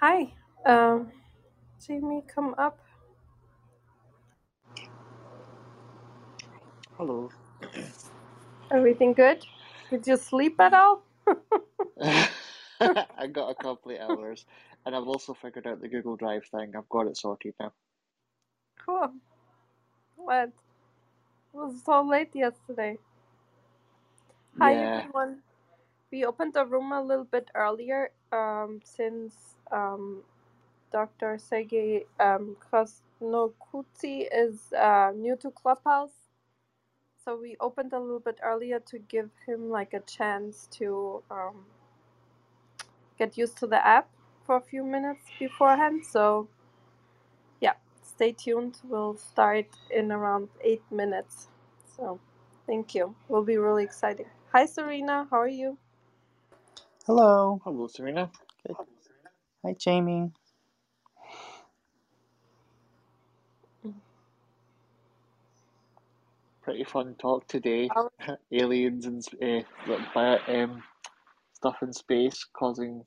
Hi, Jamie, come up. Hello. Everything good? Did you sleep at all? I got a couple of hours, and I've also figured out the Google Drive thing. I've got it sorted now. Cool. What? It was so late yesterday. Hi, everyone. We opened the room a little bit earlier since Dr. Sergei Krasnokutski is new to Clubhouse. So we opened a little bit earlier to give him like a chance to get used to the app for a few minutes beforehand. So yeah, stay tuned. We'll start in around 8 minutes. So thank you. Will be really exciting. Hi, Serena. How are you? Hello. Hello, Serena. Good. Hi, Jamie. Pretty fun talk today. Aliens and stuff in space causing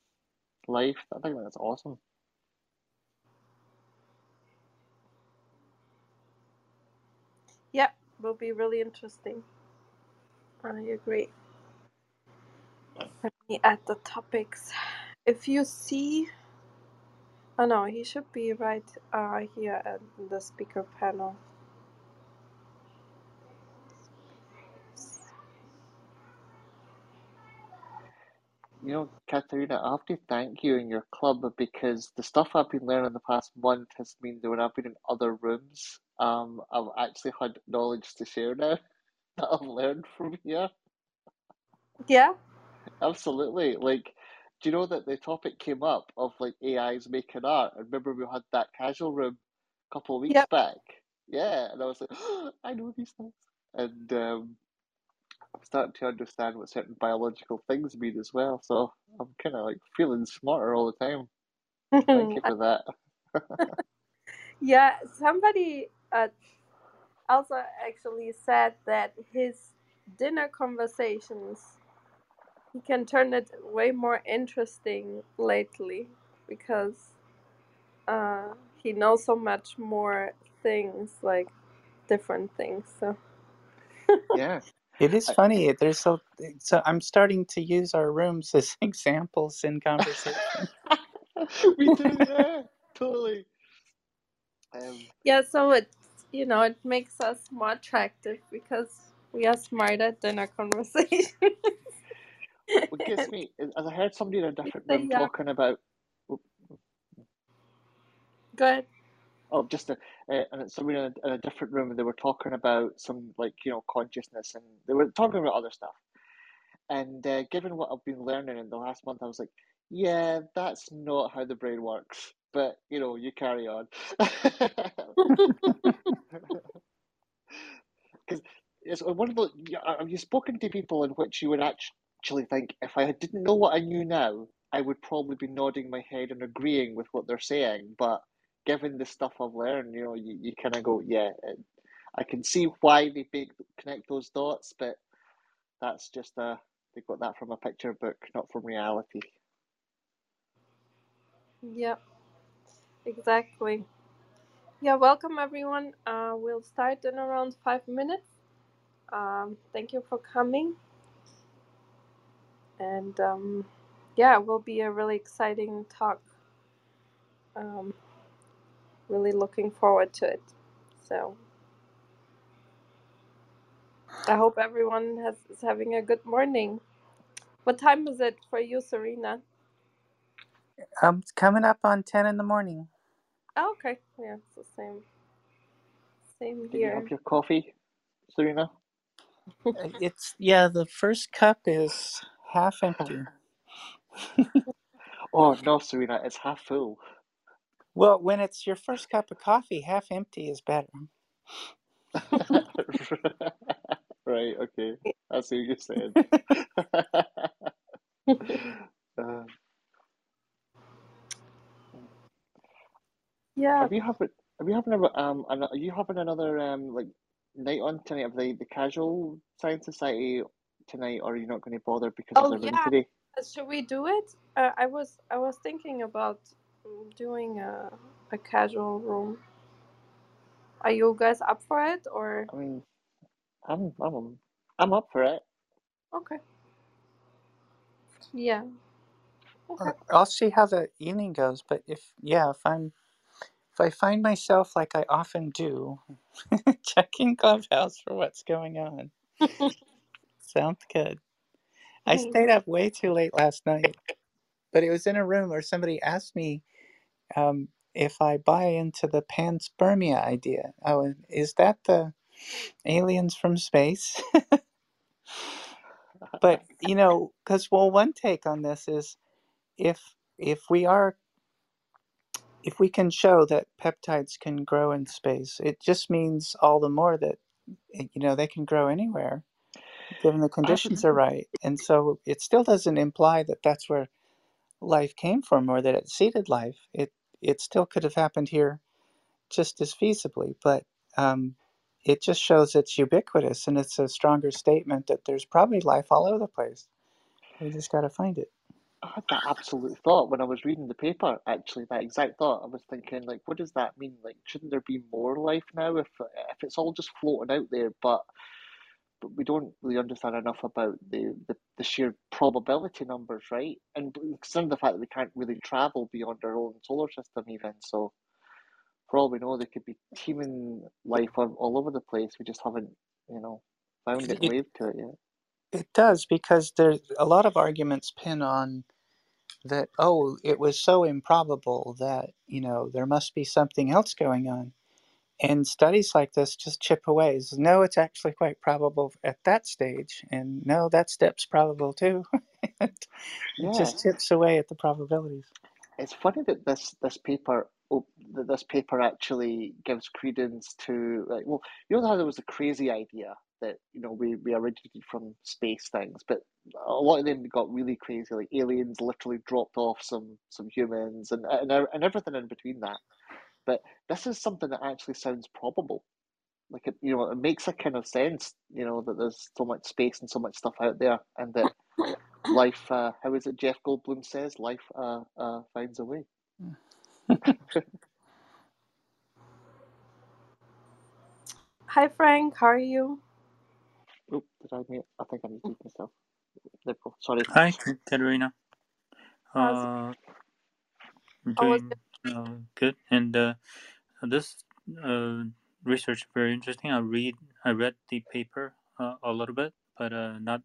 life. I think that's awesome. Yeah, will be really interesting. I agree. Let me add the topics. If you see, oh no, he should be right here at the speaker panel. You know, Katharina, I have to thank you and your club because the stuff I've been learning the past month has meant that when I've been in other rooms, I've actually had knowledge to share now that I've learned from here. Yeah. Absolutely. Like, do you know that the topic came up of like AIs making art? I remember we had that casual room a couple of weeks back. Yeah. And I was like, oh, I know these things. And, I'm starting to understand what certain biological things mean as well, so I'm kind of like feeling smarter all the time. Thank you for that. Yeah, somebody also actually said that his dinner conversations, he can turn it way more interesting lately because he knows so much more things, like different things. So yeah. It is funny. There's so I'm starting to use our rooms as examples in conversation. We do that totally. Yeah, so it it makes us more attractive because we are smarter than our conversation. What gets me is I heard somebody in a different room talking about. Go ahead. Oh, just and somebody in a different room, and they were talking about some consciousness, and they were talking about other stuff. And given what I've been learning in the last month, I was like, yeah, that's not how the brain works. But you carry on, because it's one of those. Have you spoken to people in which you would actually think, if I didn't know what I knew now, I would probably be nodding my head and agreeing with what they're saying, but given the stuff I've learned, you kind of go, yeah, I can see why they connect those dots, but that's just they got that from a picture book, not from reality. Yeah, exactly. Yeah, welcome everyone. We'll start in around 5 minutes. Thank you for coming. And yeah, it will be a really exciting talk. Really looking forward to it. So I hope everyone is having a good morning. What time is it for you, Serena? It's coming up on 10 in the morning. Oh, okay. Yeah, it's the same here. Did you have your coffee, Serena? The first cup is half empty. Oh, no, Serena, it's half full. Well, when it's your first cup of coffee, half empty is better. Right, okay. I see what you're saying. Yeah. Are you having another night on tonight of the Casual Science Society tonight, or are you not going to bother because of the room today? Should we do it? I was thinking about I'm doing a casual room. Are you guys up for it, or? I mean, I'm up for it. Okay. Yeah. Okay. I'll see how the evening goes, but if I find myself, like I often do, checking Clubhouse for what's going on. Sounds good. I stayed up way too late last night, but it was in a room where somebody asked me if I buy into the panspermia idea. Oh, is that the aliens from space? But, you know, because, well, one take on this is if we can show that peptides can grow in space, it just means all the more that, you know, they can grow anywhere, given the conditions are right. And so it still doesn't imply that that's where life came from or that it seeded life. It still could have happened here just as feasibly, but it just shows it's ubiquitous, and it's a stronger statement that there's probably life all over the place. We just got to find it. I had that absolute thought when I was reading the paper, actually, that exact thought. I was thinking, like, what does that mean? Like, shouldn't there be more life now if it's all just floating out there, but we don't really understand enough about the sheer probability numbers, right? And considering the fact that we can't really travel beyond our own solar system even, so for all we know, there could be human life all over the place. We just haven't, you know, found it, waved to it yet. It does, because there's a lot of arguments pin on that, oh, it was so improbable that, you know, there must be something else going on. And studies like this just chip away. No, it's actually quite probable at that stage. And no, that step's probable too. It just chips away at the probabilities. It's funny that this paper actually gives credence to, like, well, you know how there was a crazy idea that, you know, we originated from space things, but a lot of them got really crazy, like aliens literally dropped off some humans and everything in between that. But this is something that actually sounds probable. Like, it, you know, it makes a kind of sense, you know, that there's so much space and so much stuff out there, and that life, how is it Jeff Goldblum says, life finds a way. Hi, Frank. How are you? Oh, did I mute? I think I muted myself. Sorry. Hi, Katharina. Doing good, and this research very interesting. I read the paper a little bit, but not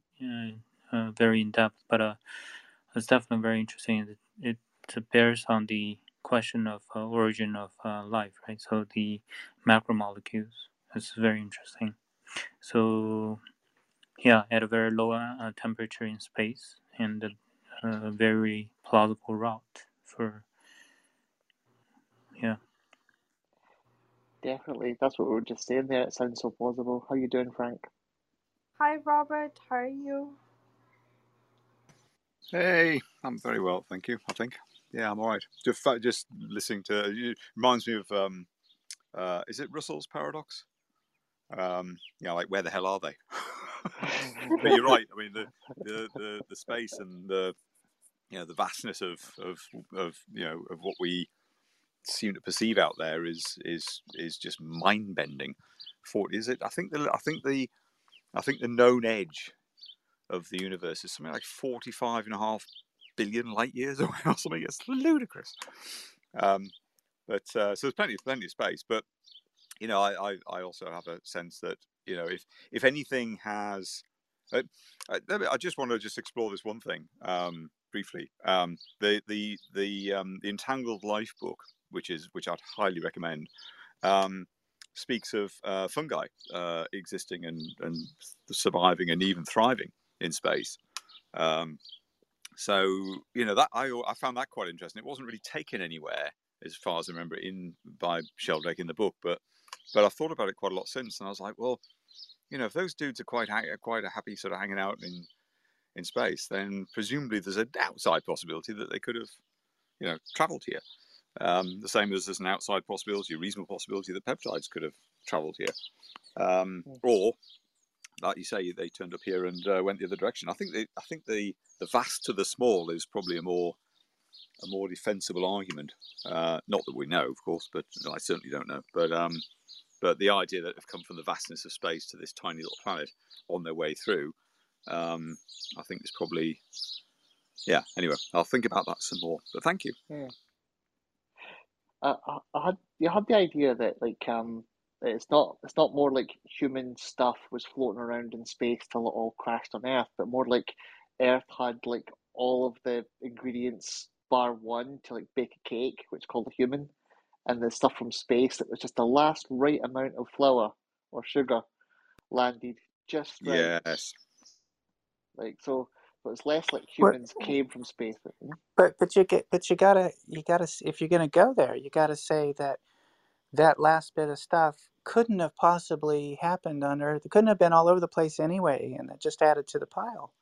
very in depth. But it's definitely very interesting. It bears on the question of origin of life, right? So the macromolecules. It's very interesting. So, yeah, at a very low temperature in space, and a very plausible route for. Yeah. Definitely. That's what we were just saying there. It sounds so plausible. How are you doing, Frank? Hi, Robert. How are you? Hey, I'm very well, thank you, I think. Yeah, I'm all right. Just listening to it reminds me of, is it Russell's paradox? Yeah, like, where the hell are they? But you're right. I mean, the space and the, you know, the vastness of you know, of what we seem to perceive out there is just mind bending. I think the known edge of the universe is something like 45.5 billion light years away or something. It's ludicrous. But so there's plenty of space. But, you know, I also have a sense that, you know, if anything has, I just want to just explore this one thing briefly. The Entangled Life book, which I'd highly recommend, speaks of fungi existing and surviving and even thriving in space. So, you know, that I found that quite interesting. It wasn't really taken anywhere, as far as I remember, by Sheldrake in the book, but I've thought about it quite a lot since, and I was like, well, you know, if those dudes are quite happy sort of hanging out in space, then presumably there's an outside possibility that they could have, you know, travelled here. The same as there's an outside possibility, a reasonable possibility that peptides could have travelled here, or, like you say, they turned up here and went the other direction. I think the vast to the small is probably a more a more defensible argument. Not that we know, of course, but I certainly don't know. But the idea that have come from the vastness of space to this tiny little planet on their way through, I think is probably, yeah. Anyway, I'll think about that some more. But thank you. Yeah. You had the idea that like it's not more like human stuff was floating around in space till it all crashed on Earth, but more like Earth had like all of the ingredients bar one to like bake a cake, which is called a human, and the stuff from space that was just the last right amount of flour or sugar landed just right. Yes. Like so, but it's less like humans came from space. But you gotta if you're gonna go there, you gotta say that that last bit of stuff couldn't have possibly happened on Earth. It couldn't have been all over the place anyway, and that just added to the pile.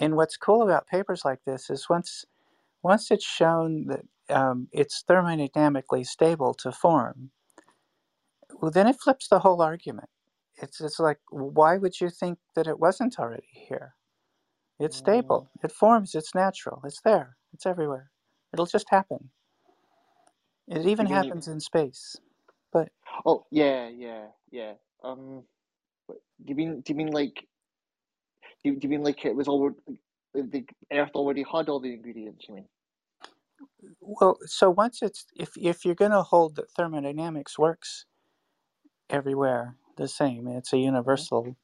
And what's cool about papers like this is once it's shown that it's thermodynamically stable to form, well, then it flips the whole argument. It's like, why would you think that it wasn't already here? It's stable. It forms. It's natural. It's there. It's everywhere. It'll just happen. It even happens in space. But oh yeah, yeah, yeah. Do you mean like it was all the Earth already had all the ingredients? You mean? Well, so once it's if you're going to hold that thermodynamics works everywhere the same, it's a universal,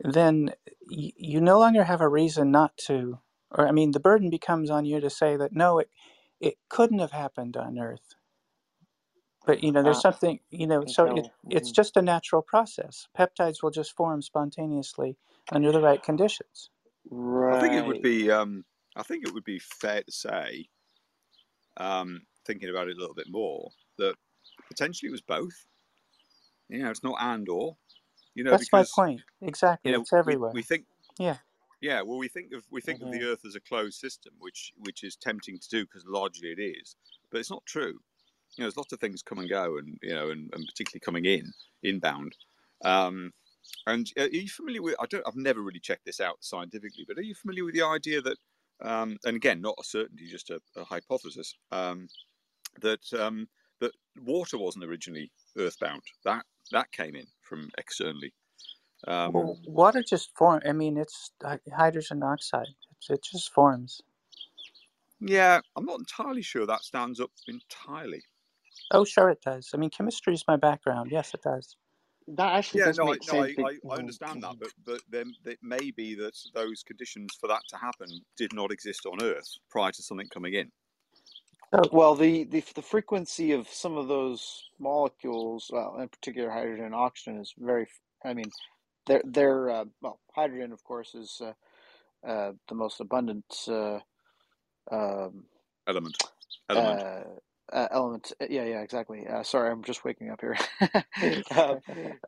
then you no longer have a reason not to, or I mean, the burden becomes on you to say that no, it couldn't have happened on Earth. But you know, there's something, you know, so it's just a natural process. Peptides will just form spontaneously under the right conditions. Right. I think it would be fair to say, thinking about it a little bit more, that potentially it was both. You know, it's not and or. You know, that's because, my point. Exactly, you know, it's everywhere. We think. Yeah. Yeah. Well, we think of the Earth as a closed system, which is tempting to do because largely it is, but it's not true. You know, there's lots of things come and go, and you know, and particularly coming inbound. And are you familiar with? I've never really checked this out scientifically, but are you familiar with the idea that, and again, not a certainty, just a hypothesis, that water wasn't originally earthbound. That came in from externally. Well, water just forms. I mean, it's hydrogen oxide. It just forms. Yeah, I'm not entirely sure that stands up entirely. Oh, sure it does. I mean, chemistry is my background. Yes, it does. That actually does make sense. I understand that, but then it may be that those conditions for that to happen did not exist on Earth prior to something coming in. Well, the frequency of some of those molecules, well, in particular hydrogen and oxygen, is very. I mean, they're hydrogen, of course, is the most abundant element. Yeah, exactly. Sorry, I'm just waking up here.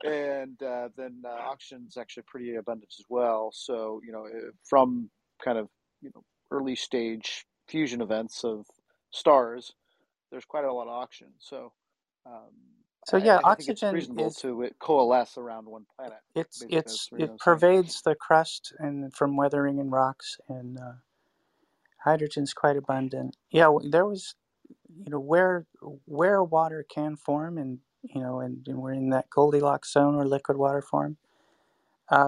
and then oxygen's actually pretty abundant as well. So, you know, from kind of, you know, early stage fusion events of stars, there's quite a lot of oxygen. So, I oxygen think it's reasonable is to coalesce around one planet. It pervades the crust and from weathering and rocks, and hydrogen's quite abundant. Yeah, there was. You know, where water can form, and you know, and we're in that Goldilocks zone where liquid water form,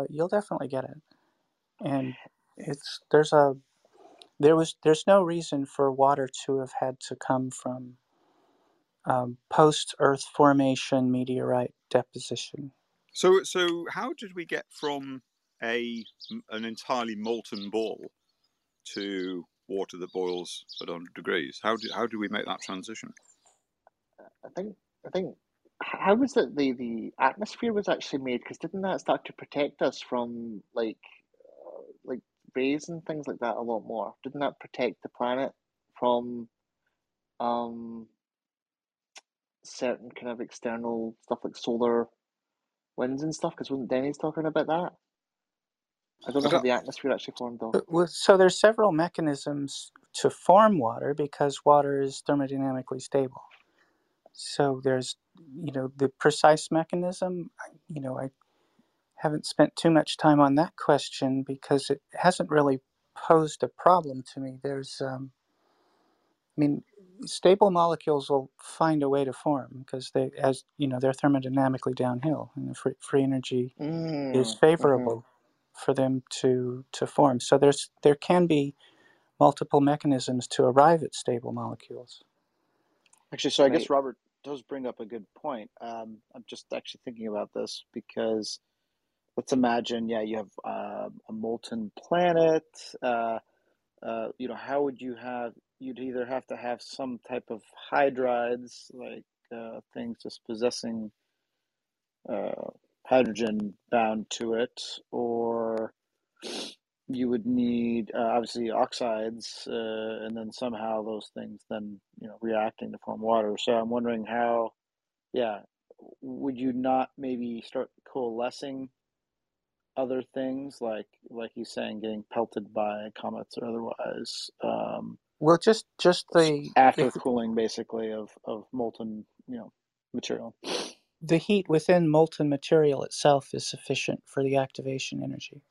you'll definitely get it. And it's there's no reason for water to have had to come from post Earth formation meteorite deposition. So how did we get from an entirely molten ball to water that boils at 100 degrees? How do we make that transition? I think how was it the atmosphere was actually made? Because didn't that start to protect us from like rays and things like that a lot more? Didn't that protect the planet from certain kind of external stuff like solar winds and stuff? Because wasn't Denny's talking about that? I don't know how the atmosphere actually formed, though. So there's several mechanisms to form water because water is thermodynamically stable. So there's, you know, the precise mechanism. You know, I haven't spent too much time on that question because it hasn't really posed a problem to me. There's mean, stable molecules will find a way to form because they, as you know, they're thermodynamically downhill, and the free energy is favorable for them to form. So there can be multiple mechanisms to arrive at stable molecules. Actually, so I guess Robert does bring up a good point. I'm just actually thinking about this because let's imagine, you have a molten planet. You know, how would you have? You'd either have to have some type of hydrides, like things just possessing hydrogen bound to it, or you would need obviously oxides, and then somehow those things then, you know, reacting to form water. So I'm wondering how, would you not maybe start coalescing other things, like he's saying, getting pelted by comets or otherwise? Well, just the after cooling, basically, of molten, you know, material. The heat within molten material itself is sufficient for the activation energy.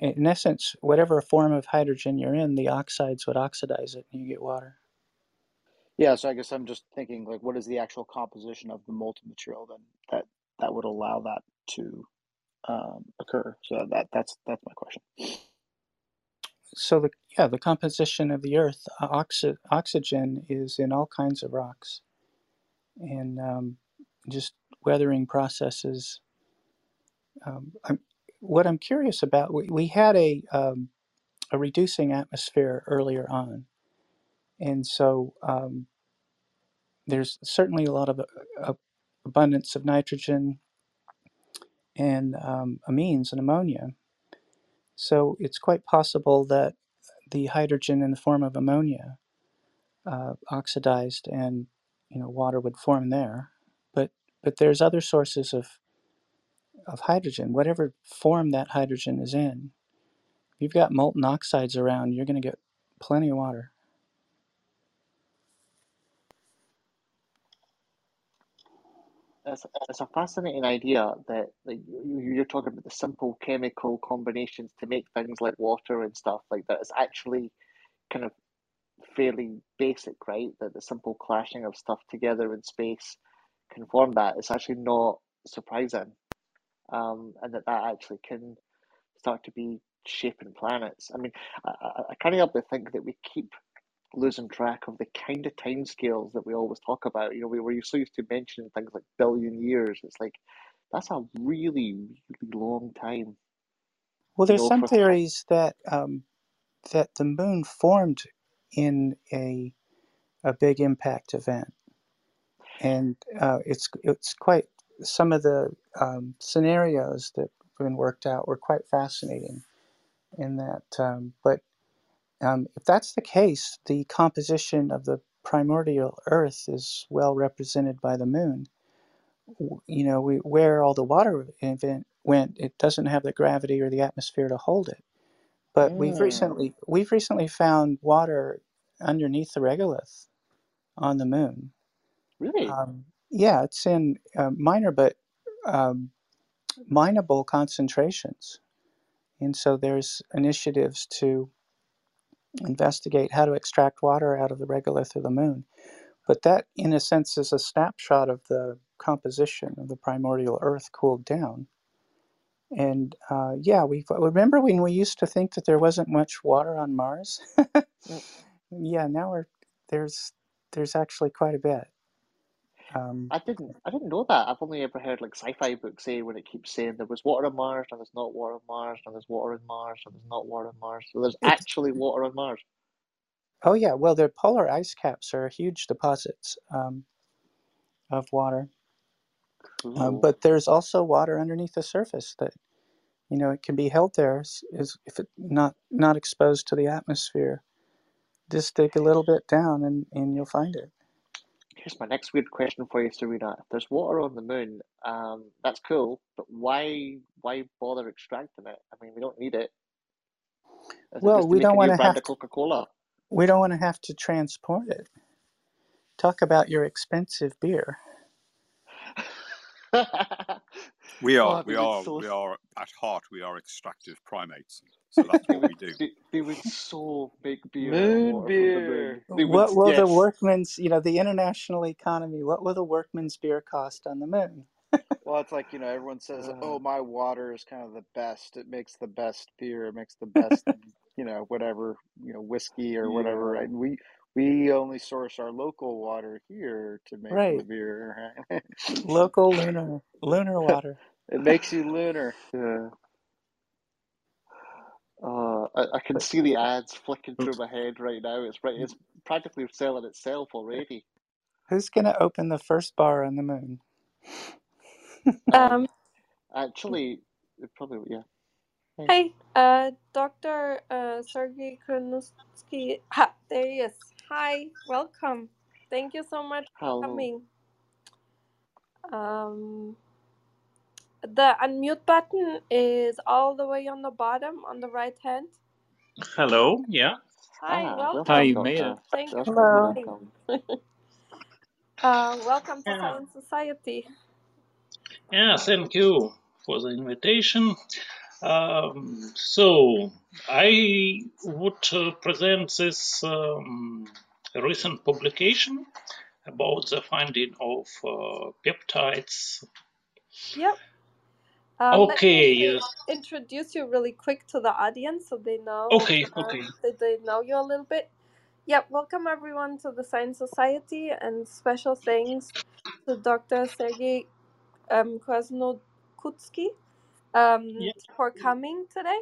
In essence, whatever form of hydrogen you're in, the oxides would oxidize it, and you get water. Yeah, so I guess I'm just thinking, like, what is the actual composition of the molten material then that would allow that to occur? So that's my question. So the composition of the Earth, oxygen is in all kinds of rocks, and just weathering processes. What I'm curious about, we had a reducing atmosphere earlier on, and so there's certainly a lot of abundance of nitrogen and amines and ammonia. So it's quite possible that the hydrogen in the form of ammonia oxidized, and you know, water would form there. But there's other sources of hydrogen. Whatever form that hydrogen is in, if you've got molten oxides around, you're going to get plenty of water. It's a fascinating idea that, like, you're talking about the simple chemical combinations to make things like water and stuff like that. It's actually kind of fairly basic, right? That the simple clashing of stuff together in space can form that. It's actually not surprising, and that actually can start to be shaping planets. I mean, I can't help but think that we keep losing track of the kind of time scales that we always talk about. You know, we were so used to mentioning things like billion years. It's like, that's a really, really long time. Well, there's some theories that the moon formed in a big impact event, and it's quite, some of the scenarios that have been worked out were quite fascinating in that, if that's the case, the composition of the primordial Earth is well represented by the moon. You know, where all the water event went, it doesn't have the gravity or the atmosphere to hold it. But we've recently found water underneath the regolith on the moon. Really? Yeah, it's in minor but mineable concentrations, and so there's initiatives to investigate how to extract water out of the regolith of the moon. But that, in a sense, is a snapshot of the composition of the primordial Earth cooled down. And we remember when we used to think that there wasn't much water on Mars. Now there's actually quite a bit. I didn't know that. I've only ever heard, like, sci-fi books say, when it keeps saying there was water on Mars, and there's not water on Mars, and there's water on Mars, and there's not water on Mars. So there's actually water on Mars. Oh yeah, well, the polar ice caps are huge deposits of water. Cool. But there's also water underneath the surface that, you know, it can be held there if it's not exposed to the atmosphere. Just dig a little bit down and you'll find it. Here's my next weird question for you, Serena. If there's water on the moon, that's cool, but why bother extracting it? I mean, we don't need it. Well, we don't want to have to transport it. Talk about your expensive beer. We are at heart, we are extractive primates. So that's what we do. They would so make beer. Moon beer. What will the workman's, you know, the international economy, what will the workman's beer cost on the moon? Well, it's like, you know, everyone says, oh, my water is kind of the best. It makes the best beer. It makes the best, you know, whatever, you know, whiskey or whatever. And we only source our local water here to make the beer. Local lunar water. It makes you lunar. Yeah. I can see the ads flicking through my head right now. It's practically selling itself already. Who's going to open the first bar on the moon? Actually, it probably, yeah. Hey, Dr. Sergei Krasnokutski. Ha, there he is. Hi, welcome. Thank you so much for coming. The unmute button is all the way on the bottom, on the right hand. Hello, yeah. Hi, welcome. Hi, you made it. Thank you. Hello. Welcome to Science Society. Yeah, thank you for the invitation. So, I would present this recent publication about the finding of peptides. Yep. Okay. Yes. Introduce you really quick to the audience so they know. Okay. Okay. So they know you a little bit. Yeah. Welcome everyone to the Science Society, and special thanks to Dr. Sergei Krasnokutski for coming today.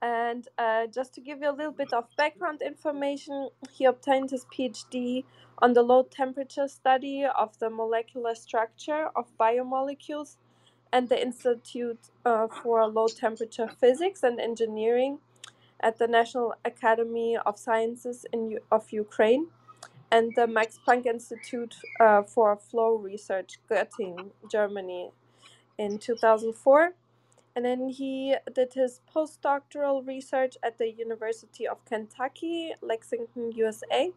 And just to give you a little bit of background information, he obtained his PhD on the low temperature study of the molecular structure of biomolecules and the Institute for Low Temperature Physics and Engineering at the National Academy of Sciences of Ukraine and the Max Planck Institute for Flow Research, Göttingen, Germany, in 2004. And then he did his postdoctoral research at the University of Kentucky, Lexington, USA.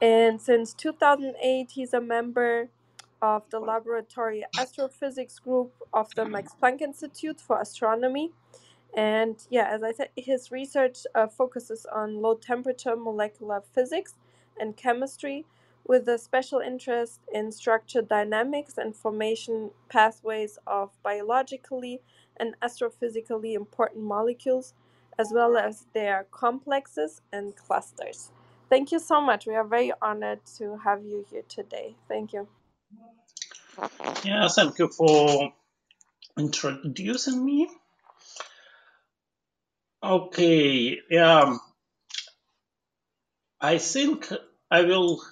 And since 2008, he's a member of the Laboratory Astrophysics Group of the Max Planck Institute for Astronomy. And yeah, as I said, his research focuses on low temperature molecular physics and chemistry with a special interest in structure dynamics and formation pathways of biologically and astrophysically important molecules, as well as their complexes and clusters. Thank you so much. We are very honored to have you here today. Thank you. Yeah, thank you for introducing me. Okay, yeah, I think I will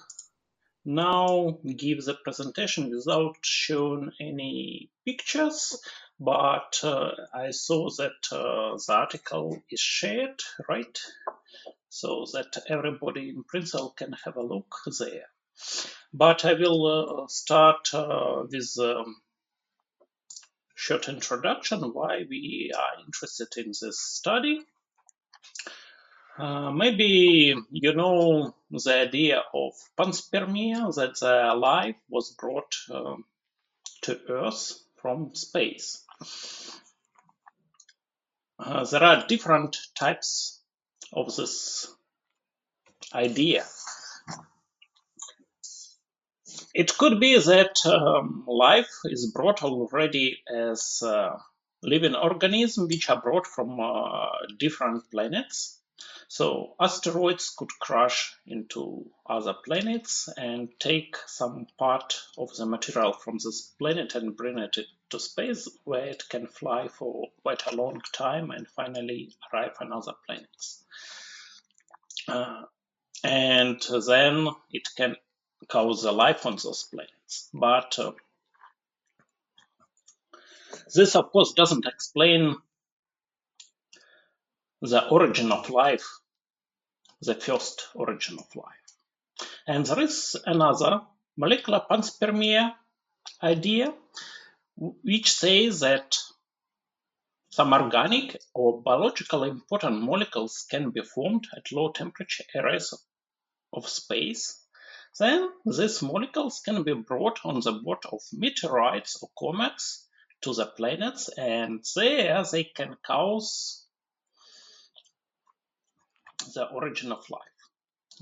now give the presentation without showing any pictures, but I saw that the article is shared, right? So that everybody in principle can have a look there. But I will start with a short introduction why we are interested in this study. Maybe you know the idea of panspermia, that the life was brought to Earth from space. There are different types of this idea. It could be that life is brought already as living organisms which are brought from different planets. So asteroids could crash into other planets and take some part of the material from this planet and bring it to space, where it can fly for quite a long time and finally arrive on other planets. And then it can cause the life on those planets. But this, of course, doesn't explain the origin of life, the first origin of life. And there is another molecular panspermia idea, which says that some organic or biologically important molecules can be formed at low temperature areas of space. Then these molecules can be brought on the board of meteorites or comets to the planets, and there they can cause the origin of life.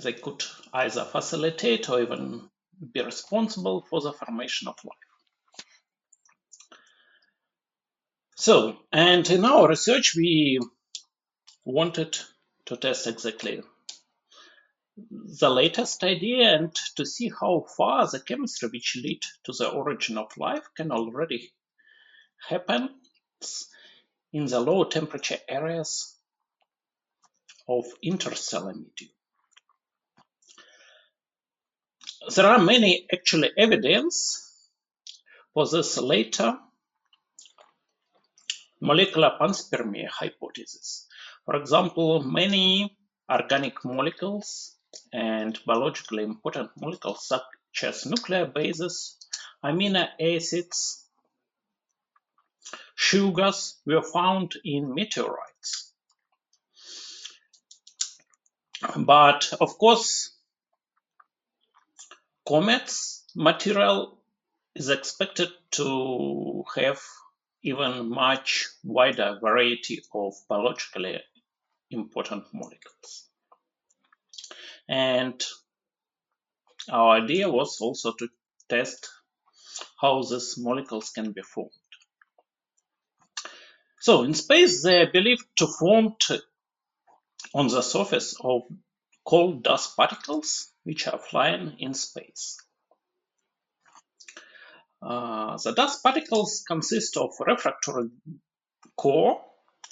They could either facilitate or even be responsible for the formation of life. So, and in our research, we wanted to test exactly the latest idea and to see how far the chemistry which lead to the origin of life can already happen in the low temperature areas of interstellar medium. There are many actually evidence for this later molecular panspermia hypothesis. For example, many organic molecules and biologically important molecules such as nuclear bases, amino acids, sugars were found in meteorites. But of course, comets material is expected to have even much wider variety of biologically important molecules. And our idea was also to test how these molecules can be formed. So in space, they are believed to form on the surface of cold dust particles, which are flying in space. The dust particles consist of refractory core,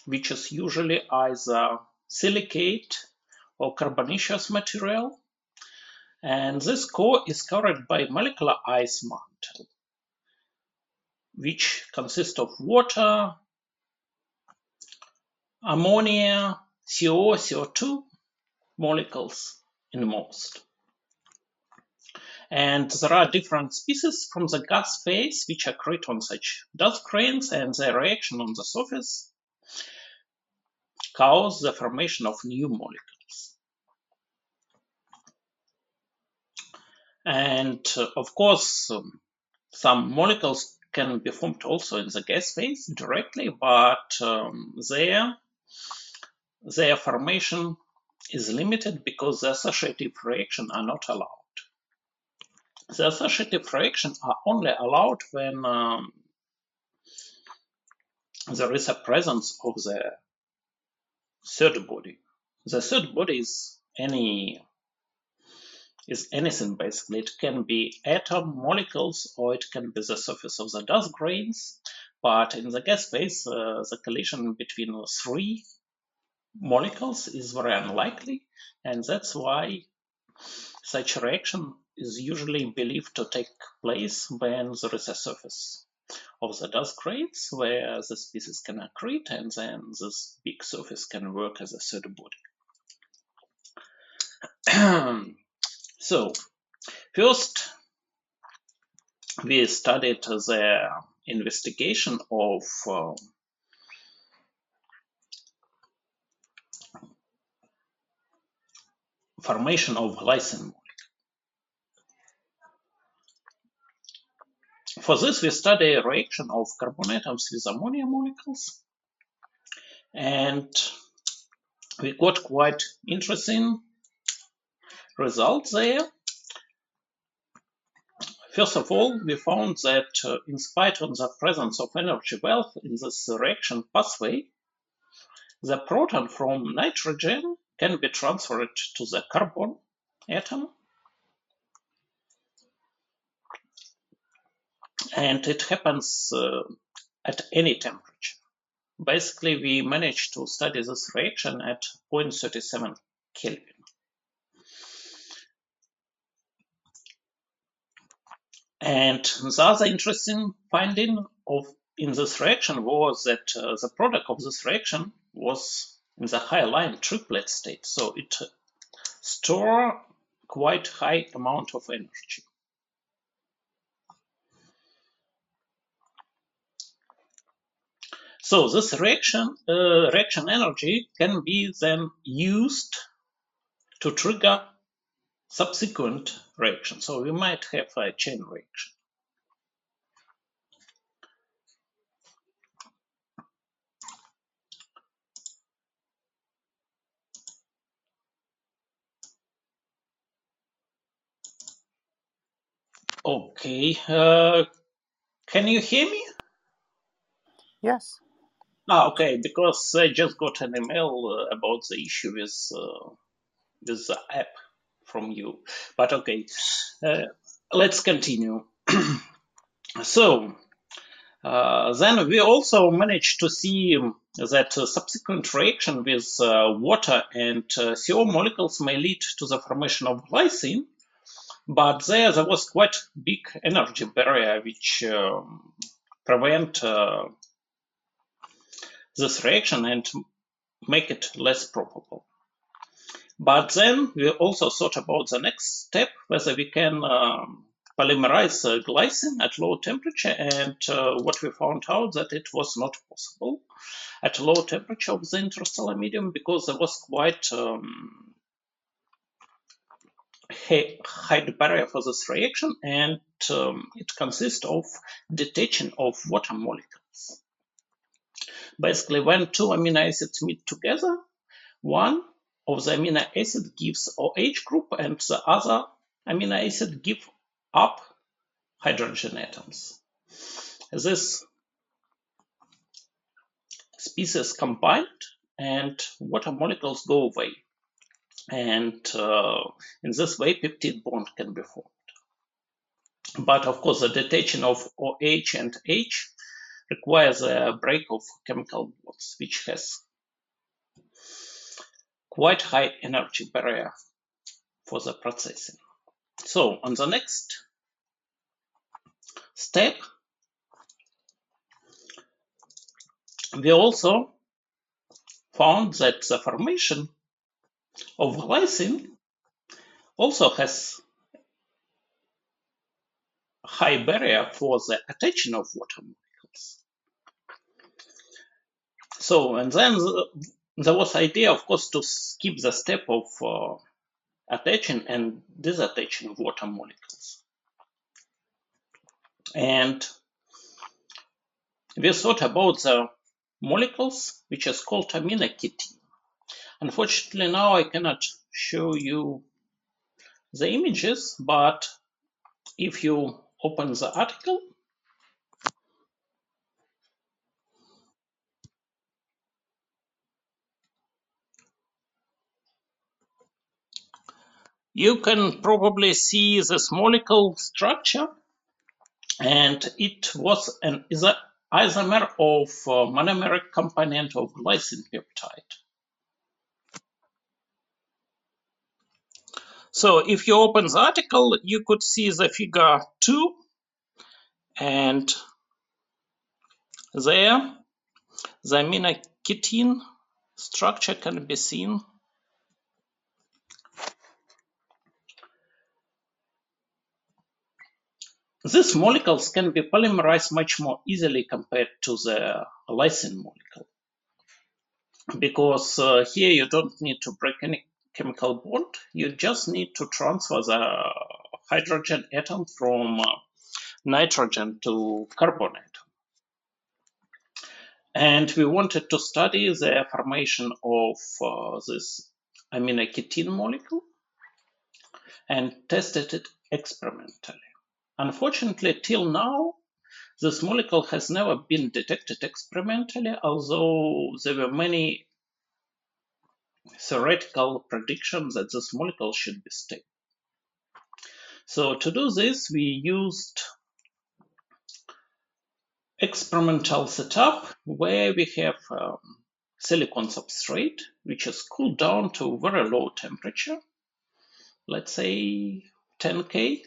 which is usually either silicate or carbonaceous material, and this core is covered by molecular ice mantle, which consists of water, ammonia, CO, CO2 molecules in most. And there are different species from the gas phase which accrete on such dust grains, and their reaction on the surface cause the formation of new molecules. And of course, some molecules can be formed also in the gas phase directly, but their formation is limited because the associative reactions are not allowed. The associative reactions are only allowed when there is a presence of the third body. The third body is anything basically. It can be atom, molecules, or it can be the surface of the dust grains. But in the gas phase, the collision between three molecules is very unlikely, and that's why such reaction is usually believed to take place when there is a surface of the dust grains where the species can accrete, and then this big surface can work as a third body. So, first we studied the investigation of formation of glycine. For this, we study a reaction of carbon atoms with ammonia molecules, and we got quite interesting results there. First of all, we found that in spite of the presence of energy wealth in this reaction pathway, the proton from nitrogen can be transferred to the carbon atom, and it happens at any temperature. Basically, we managed to study this reaction at 0.37 Kelvin. And the other interesting finding in this reaction was that the product of this reaction was in the high-line triplet state, so it stores quite high amount of energy. So this reaction energy can be then used to trigger subsequent reaction. So we might have a chain reaction. Okay. Can you hear me? Yes. Ah, okay, because I just got an email about the issue with the app from you. But okay, let's continue. So, then we also managed to see that subsequent reaction with water and CO molecules may lead to the formation of glycine, but there was quite big energy barrier which prevent this reaction and make it less probable. But then we also thought about the next step, whether we can polymerize glycine at low temperature, and what we found out that it was not possible at low temperature of the interstellar medium because there was quite high barrier for this reaction, and it consists of detaching of water molecules. Basically, when two amino acids meet together, one of the amino acids gives OH group and the other amino acid gives up hydrogen atoms. This species combined and water molecules go away. And in this way, peptide bond can be formed. But of course, the detaching of OH and H requires a break of chemical bonds, which has quite high energy barrier for the processing. So on the next step, we also found that the formation of glycine also has high barrier for the attaching of water molecules. So, and then there was idea, of course, to skip the step of attaching and disattaching water molecules. And we thought about the molecules, which is called aminoketene. Unfortunately, now I cannot show you the images, but if you open the article, you can probably see this molecule structure, and it was an isomer of monomeric component of glycine peptide. So if you open the article, you could see the figure 2, and there the aminoketene structure can be seen. These molecules can be polymerized much more easily compared to the lysine molecule, because here you don't need to break any chemical bond. You just need to transfer the hydrogen atom from nitrogen to carbon atom. And we wanted to study the formation of this aminoketene molecule and tested it experimentally. Unfortunately, till now, this molecule has never been detected experimentally, although there were many theoretical predictions that this molecule should be stable. So to do this, we used experimental setup where we have silicon substrate, which is cooled down to very low temperature, let's say 10K.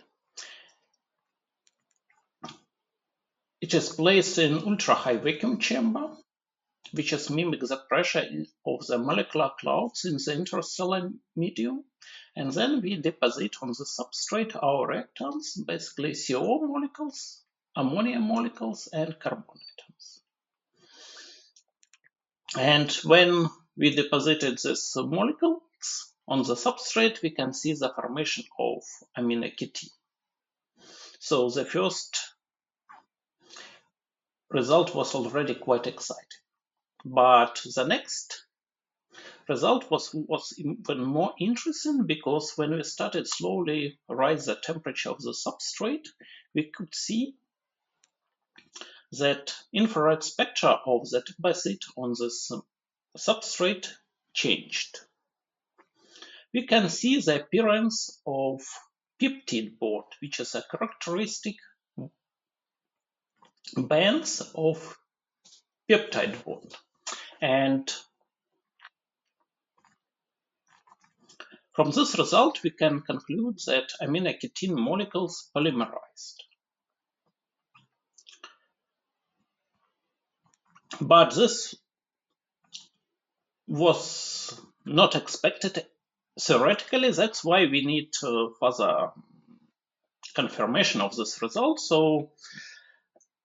It is placed in ultra-high vacuum chamber, which is mimic the pressure of the molecular clouds in the interstellar medium. And then we deposit on the substrate our reactants, basically CO molecules, ammonia molecules, and carbon atoms. And when we deposited these molecules on the substrate, we can see the formation of aminoketene. So the first result was already quite exciting. But the next result was even more interesting, because when we started slowly rise the temperature of the substrate, we could see that infrared spectra of that deposit on this substrate changed. We can see the appearance of peptide bond, which is a characteristic bands of peptide bond. And from this result, we can conclude that aminoketene molecules polymerized. But this was not expected theoretically. That's why we need further confirmation of this result. So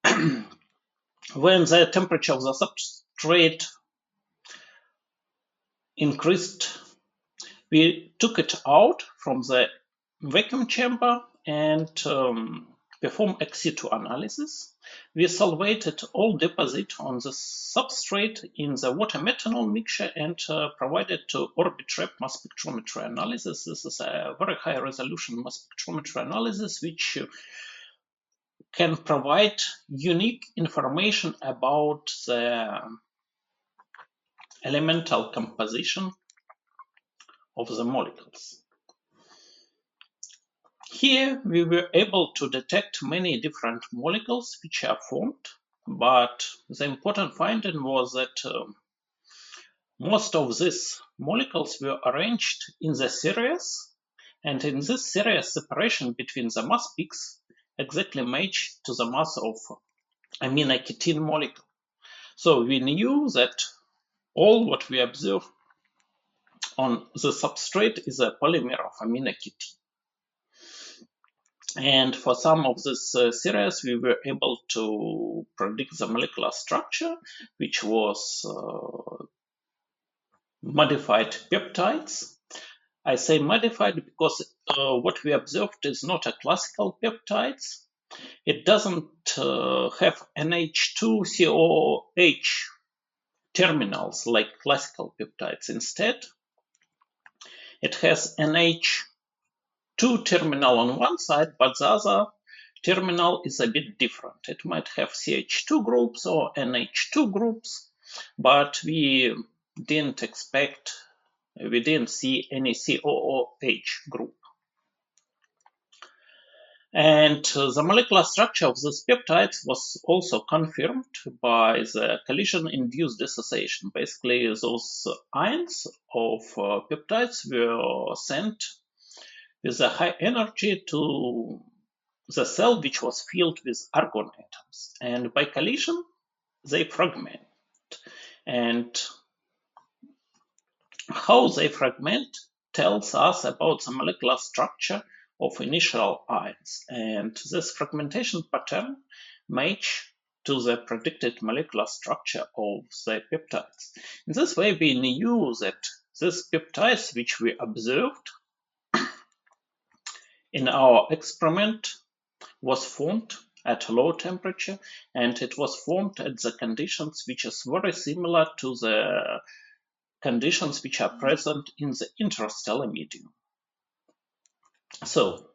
when the temperature of the substrate increased, we took it out from the vacuum chamber and performed ex situ analysis. We solvated all deposit on the substrate in the water methanol mixture and provided to Orbitrap mass spectrometry analysis. This is a very high resolution mass spectrometry analysis, which can provide unique information about the elemental composition of the molecules. Here we were able to detect many different molecules which are formed, but the important finding was that most of these molecules were arranged in the series, and in this series separation between the mass peaks exactly matched to the mass of aminoketene molecule. So we knew that all what we observed on the substrate is a polymer of aminoketene. And for some of this series, we were able to predict the molecular structure, which was modified peptides. I say modified because what we observed is not a classical peptides. It doesn't have NH2 COOH terminals like classical peptides. Instead, it has NH2 terminal on one side, but the other terminal is a bit different. It might have CH2 groups or NH2 groups, but we didn't see any COOH group. And the molecular structure of these peptides was also confirmed by the collision-induced dissociation. Basically, those ions of peptides were sent with a high energy to the cell, which was filled with argon atoms. And by collision, they fragment. And how they fragment tells us about the molecular structure of initial ions, and this fragmentation pattern match to the predicted molecular structure of the peptides. In this way, we knew that these peptides, which we observed in our experiment, was formed at low temperature, and it was formed at the conditions which is very similar to the conditions which are present in the interstellar medium. So,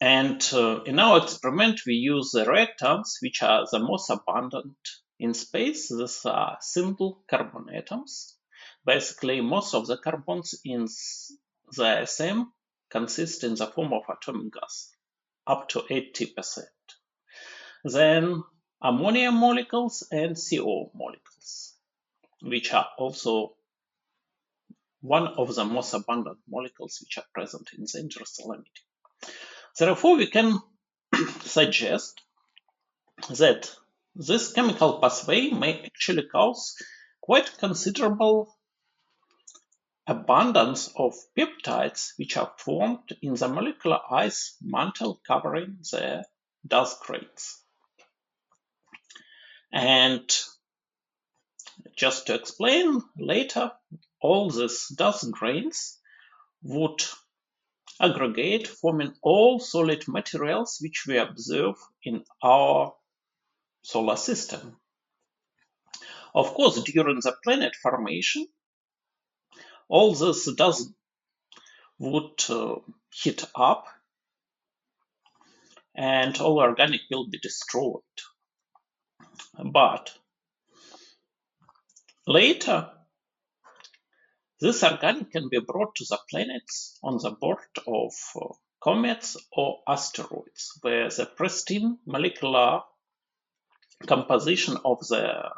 and in our experiment, we use the reactants, which are the most abundant in space. These are simple carbon atoms. Basically, most of the carbons in the SM consist in the form of atomic gas, up to 80%. Then ammonia molecules and CO molecules, which are also one of the most abundant molecules which are present in the interstellar medium. Therefore, we can suggest that this chemical pathway may actually cause quite considerable abundance of peptides which are formed in the molecular ice mantle covering the dust grains. And just to explain later, all these dust grains would aggregate, forming all solid materials which we observe in our solar system. Of course, during the planet formation, all this does would heat up, and all organic will be destroyed. But later, this organic can be brought to the planets on the board of comets or asteroids, where the pristine molecular composition of the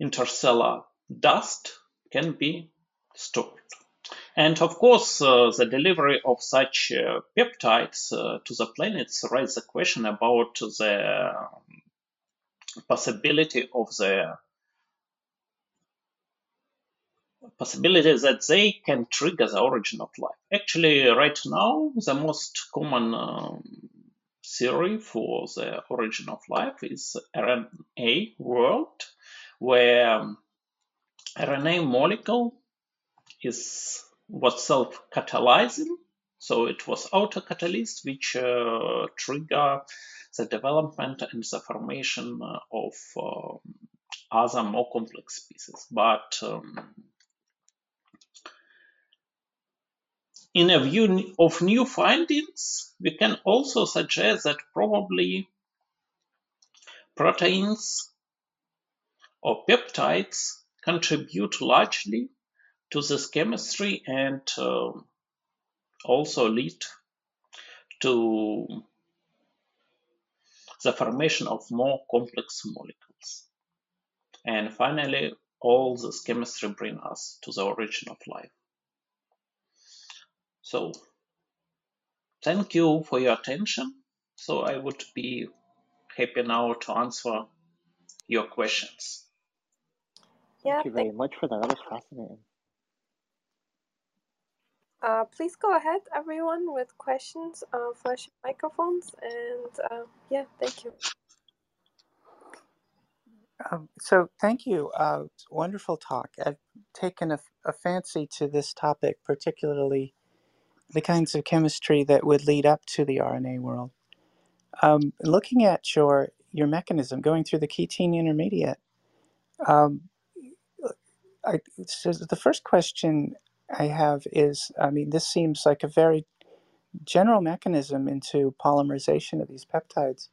interstellar dust can be stored. And of course, the delivery of such peptides to the planets raises the question about the possibility that they can trigger the origin of life. Actually, right now, the most common theory for the origin of life is RNA world, where RNA molecule was self-catalyzing, so it was autocatalyst which trigger the development and the formation of other more complex species. But in a view of new findings, we can also suggest that probably proteins or peptides contribute largely to this chemistry and also lead to the formation of more complex molecules. And finally, all this chemistry brings us to the origin of life. So, thank you for your attention. So, I would be happy now to answer your questions. Yeah, thank you very much for that. That was fascinating. Please go ahead, everyone, with questions. Flash your microphones, and yeah, thank you. So, thank you. Wonderful talk. I've taken a fancy to this topic, particularly the kinds of chemistry that would lead up to the RNA world. Looking at your mechanism, going through the ketene intermediate, so the first question I have is, I mean, this seems like a very general mechanism into polymerization of these peptides.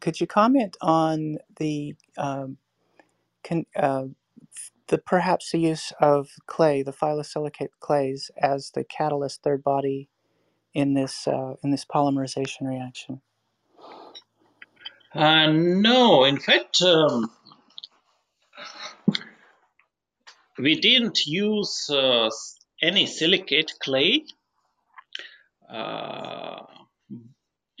Could you comment on perhaps the use of clay, the phyllosilicate clays, as the catalyst third body in this polymerization reaction? No, in fact, we didn't use any silicate clay.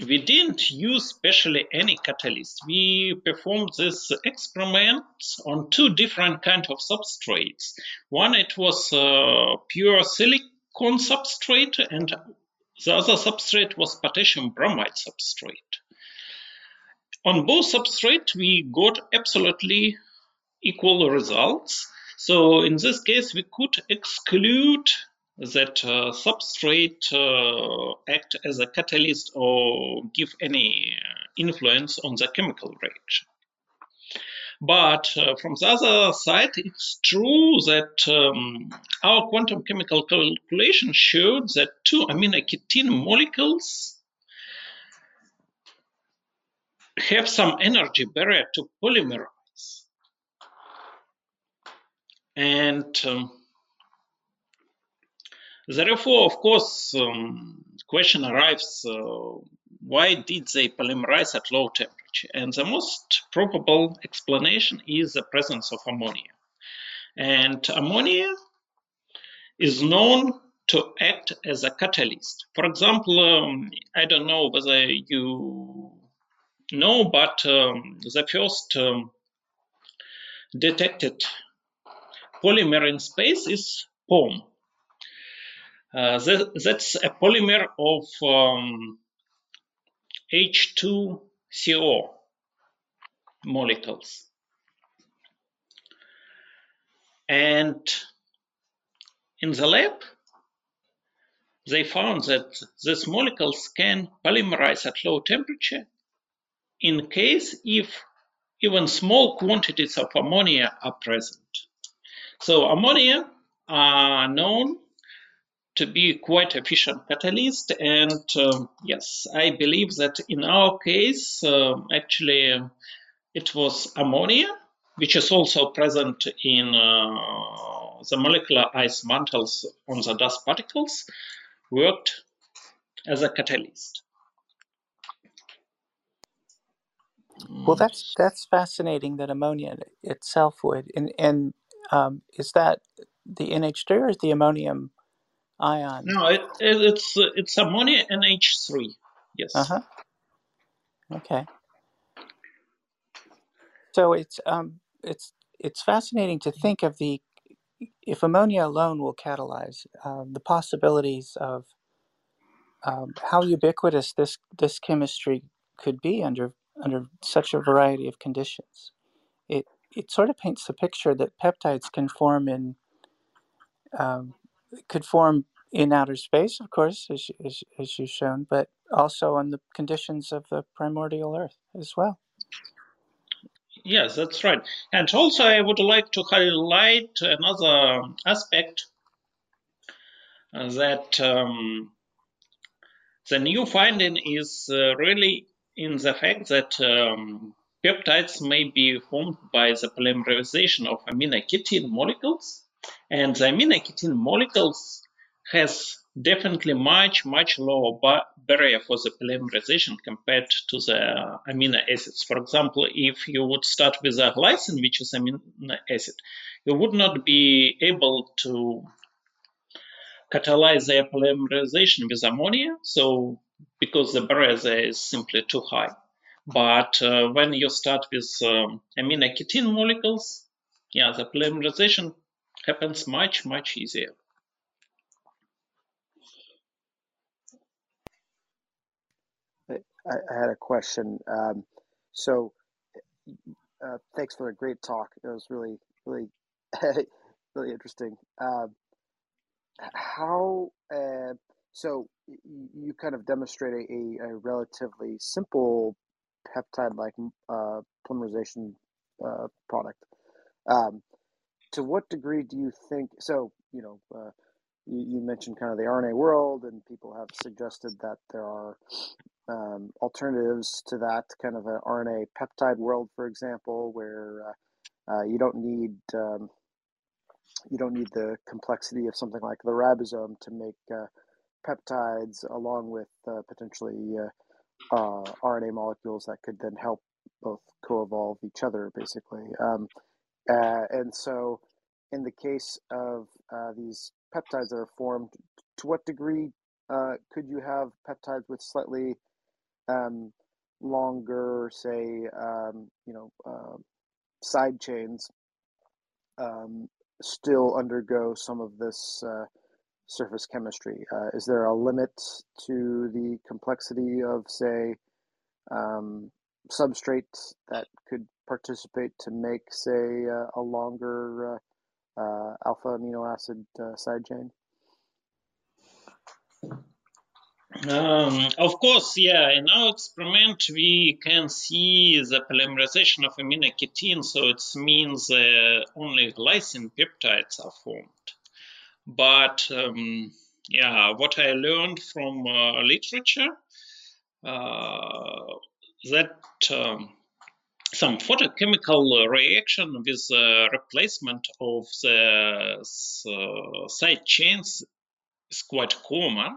We didn't use specially any catalyst. We performed this experiment on two different kinds of substrates. One, it was pure silicon substrate, and the other substrate was potassium bromide substrate. On both substrates, we got absolutely equal results. So in this case, we could exclude that substrate act as a catalyst or give any influence on the chemical reaction. But from the other side, it's true that our quantum chemical calculation showed that two aminoketene molecules have some energy barrier to polymerize. And therefore, of course, question arrives, why did they polymerize at low temperature? And the most probable explanation is the presence of ammonia. And ammonia is known to act as a catalyst. For example, I don't know whether you know, but the first detected polymer in space is POM. That's a polymer of H2CO molecules. And in the lab, they found that these molecules can polymerize at low temperature in case if even small quantities of ammonia are present. So ammonia are known to be quite efficient catalyst, and yes, I believe that in our case, actually, it was ammonia, which is also present in the molecular ice mantles on the dust particles, worked as a catalyst. Well, that's fascinating that ammonia itself would, and is that the NH3 or is the ammonium ion? No, it's ammonia NH3. Yes. Uh-huh. Okay. So it's fascinating to think of the, if ammonia alone will catalyze, the possibilities of how ubiquitous this chemistry could be under such a variety of conditions. It sort of paints the picture that peptides can form in outer space, of course, as you've shown, but also on the conditions of the primordial Earth as well. Yes, that's right. And also, I would like to highlight another aspect that the new finding is really in the fact that peptides may be formed by the polymerization of aminoketene molecules, and the aminoketene molecules has definitely much lower barrier for the polymerization compared to the amino acids. For example, if you would start with a glycine, which is amino acid, you would not be able to catalyze their polymerization with ammonia, so because the barrier there is simply too high. But when you start with aminoketene molecules, yeah, the polymerization happens much easier. I had a question. So thanks for a great talk. It was really really interesting. So you kind of demonstrate a relatively simple peptide-like polymerization product. To what degree do you think, so, you know, you mentioned kind of the RNA world, and people have suggested that there are alternatives to that kind of an RNA peptide world, for example, where you don't need the complexity of something like the ribosome to make peptides, along with potentially RNA molecules that could then help both co-evolve each other, basically. And so in the case of these peptides that are formed, to what degree could you have peptides with slightly longer, say, side chains still undergo some of this surface chemistry? Is there a limit to the complexity of, say, substrates that could participate to make, say, a longer alpha amino acid side chain? Of course, yeah. In our experiment, we can see the polymerization of aminoketene, so it means only glycine peptides are formed. But yeah, what I learned from literature that some photochemical reaction with replacement of the side chains is quite common.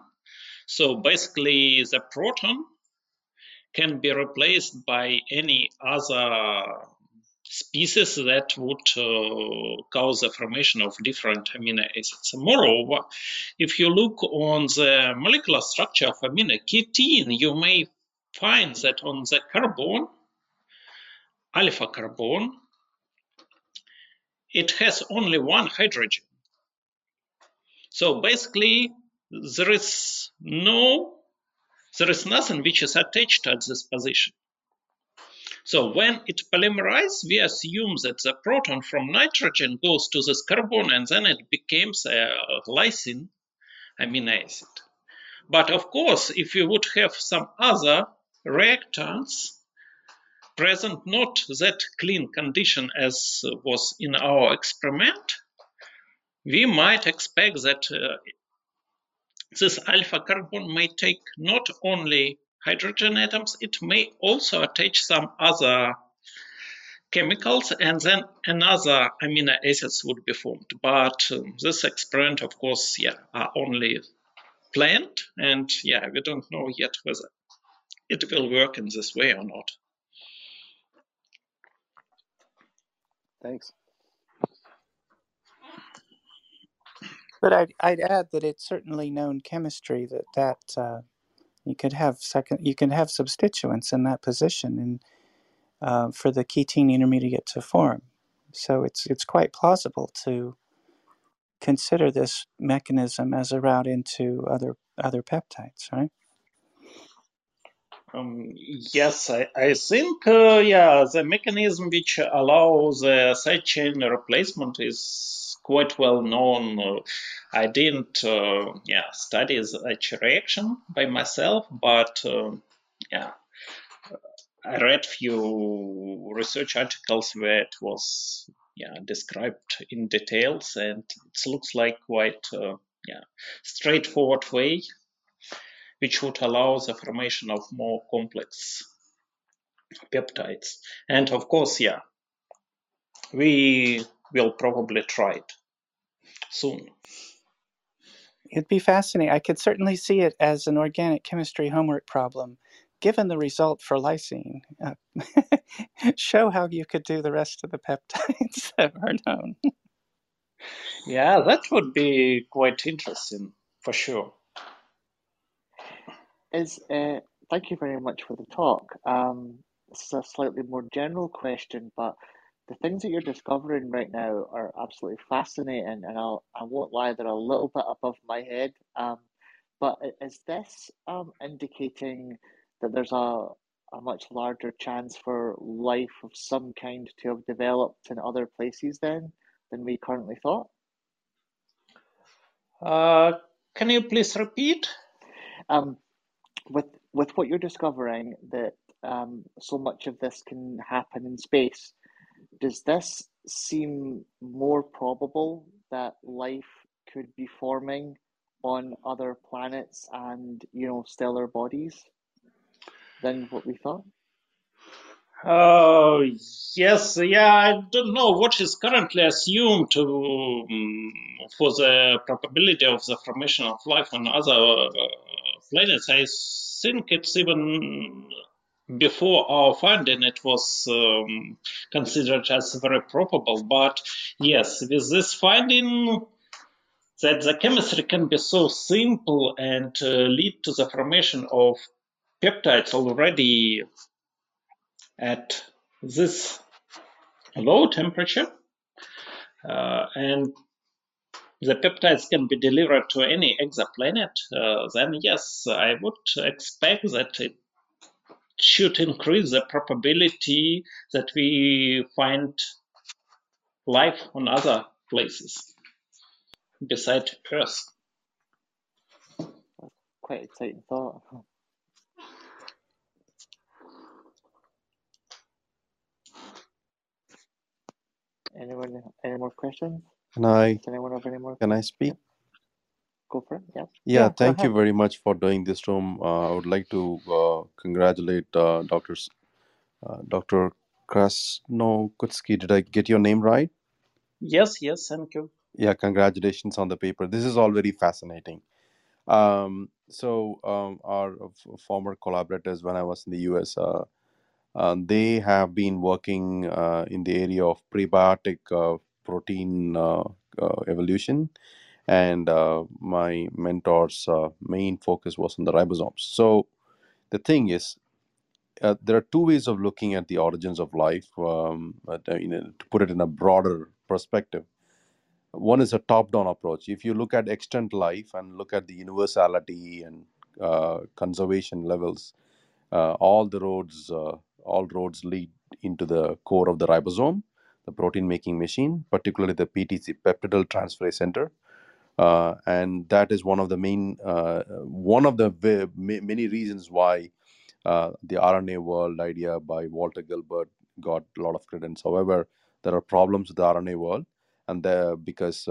So basically, the proton can be replaced by any other species that would cause the formation of different amino acids. Moreover, if you look on the molecular structure of aminoketene, you may find that on the carbon, alpha carbon, it has only one hydrogen. So basically, there is nothing which is attached at this position. So when it polymerizes, we assume that the proton from nitrogen goes to this carbon, and then it becomes a glycine amino acid. But of course, if you would have some other reactants present, not that clean condition as was in our experiment, we might expect that this alpha carbon may take not only hydrogen atoms, it may also attach some other chemicals, and then another amino acids would be formed. But this experiment, of course, are only planned, and we don't know yet whether it will work in this way or not. Thanks. But I'd add that it's certainly known chemistry that you could have you can have substituents in that position and for the ketene intermediate to form. So it's quite plausible to consider this mechanism as a route into other peptides, right? Yes, I think the mechanism which allows the side chain replacement is quite well known. I didn't study such reaction by myself, but I read few research articles where it was described in details, and it looks like quite straightforward way, which would allow the formation of more complex peptides. And of course, we will probably try it soon. It'd be fascinating. I could certainly see it as an organic chemistry homework problem, given the result for lysine. Show how you could do the rest of the peptides that are known. Yeah, that would be quite interesting, for sure. Thank you very much for the talk. This is a slightly more general question, but the things that you're discovering right now are absolutely fascinating, and I won't lie, they're a little bit above my head. But is this indicating that there's a much larger chance for life of some kind to have developed in other places then than we currently thought? Can you please repeat? With what you're discovering, that so much of this can happen in space, does this seem more probable that life could be forming on other planets and, you know, stellar bodies than what we thought? Oh, yes. Yeah, I don't know what is currently assumed for the probability of the formation of life on other planets. I think it's even before our finding, it was considered as very probable. But yes, with this finding, that the chemistry can be so simple and lead to the formation of peptides already at this low temperature, and the peptides can be delivered to any exoplanet, then yes, I would expect that it should increase the probability that we find life on other places besides Earth. Quite exciting thought. Anyone, any more questions? Can I speak? Go for it. Yeah. Yeah. Thank you very much for doing this room. I would like to congratulate Dr. Krasnokutski. Did I get your name right? Yes. Yes. Thank you. Yeah. Congratulations on the paper. This is all very fascinating. Our former collaborators, when I was in the US, they have been working in the area of prebiotic protein evolution, and my mentor's main focus was on the ribosomes. So the thing is, there are two ways of looking at the origins of life, to put it in a broader perspective. One is a top-down approach. If you look at extant life and look at the universality and conservation levels, all roads lead into the core of the ribosome, the protein-making machine, particularly the PTC, peptidyl transferase center, and that is one of the main, many reasons why the RNA world idea by Walter Gilbert got a lot of credence. However, there are problems with the RNA world, and because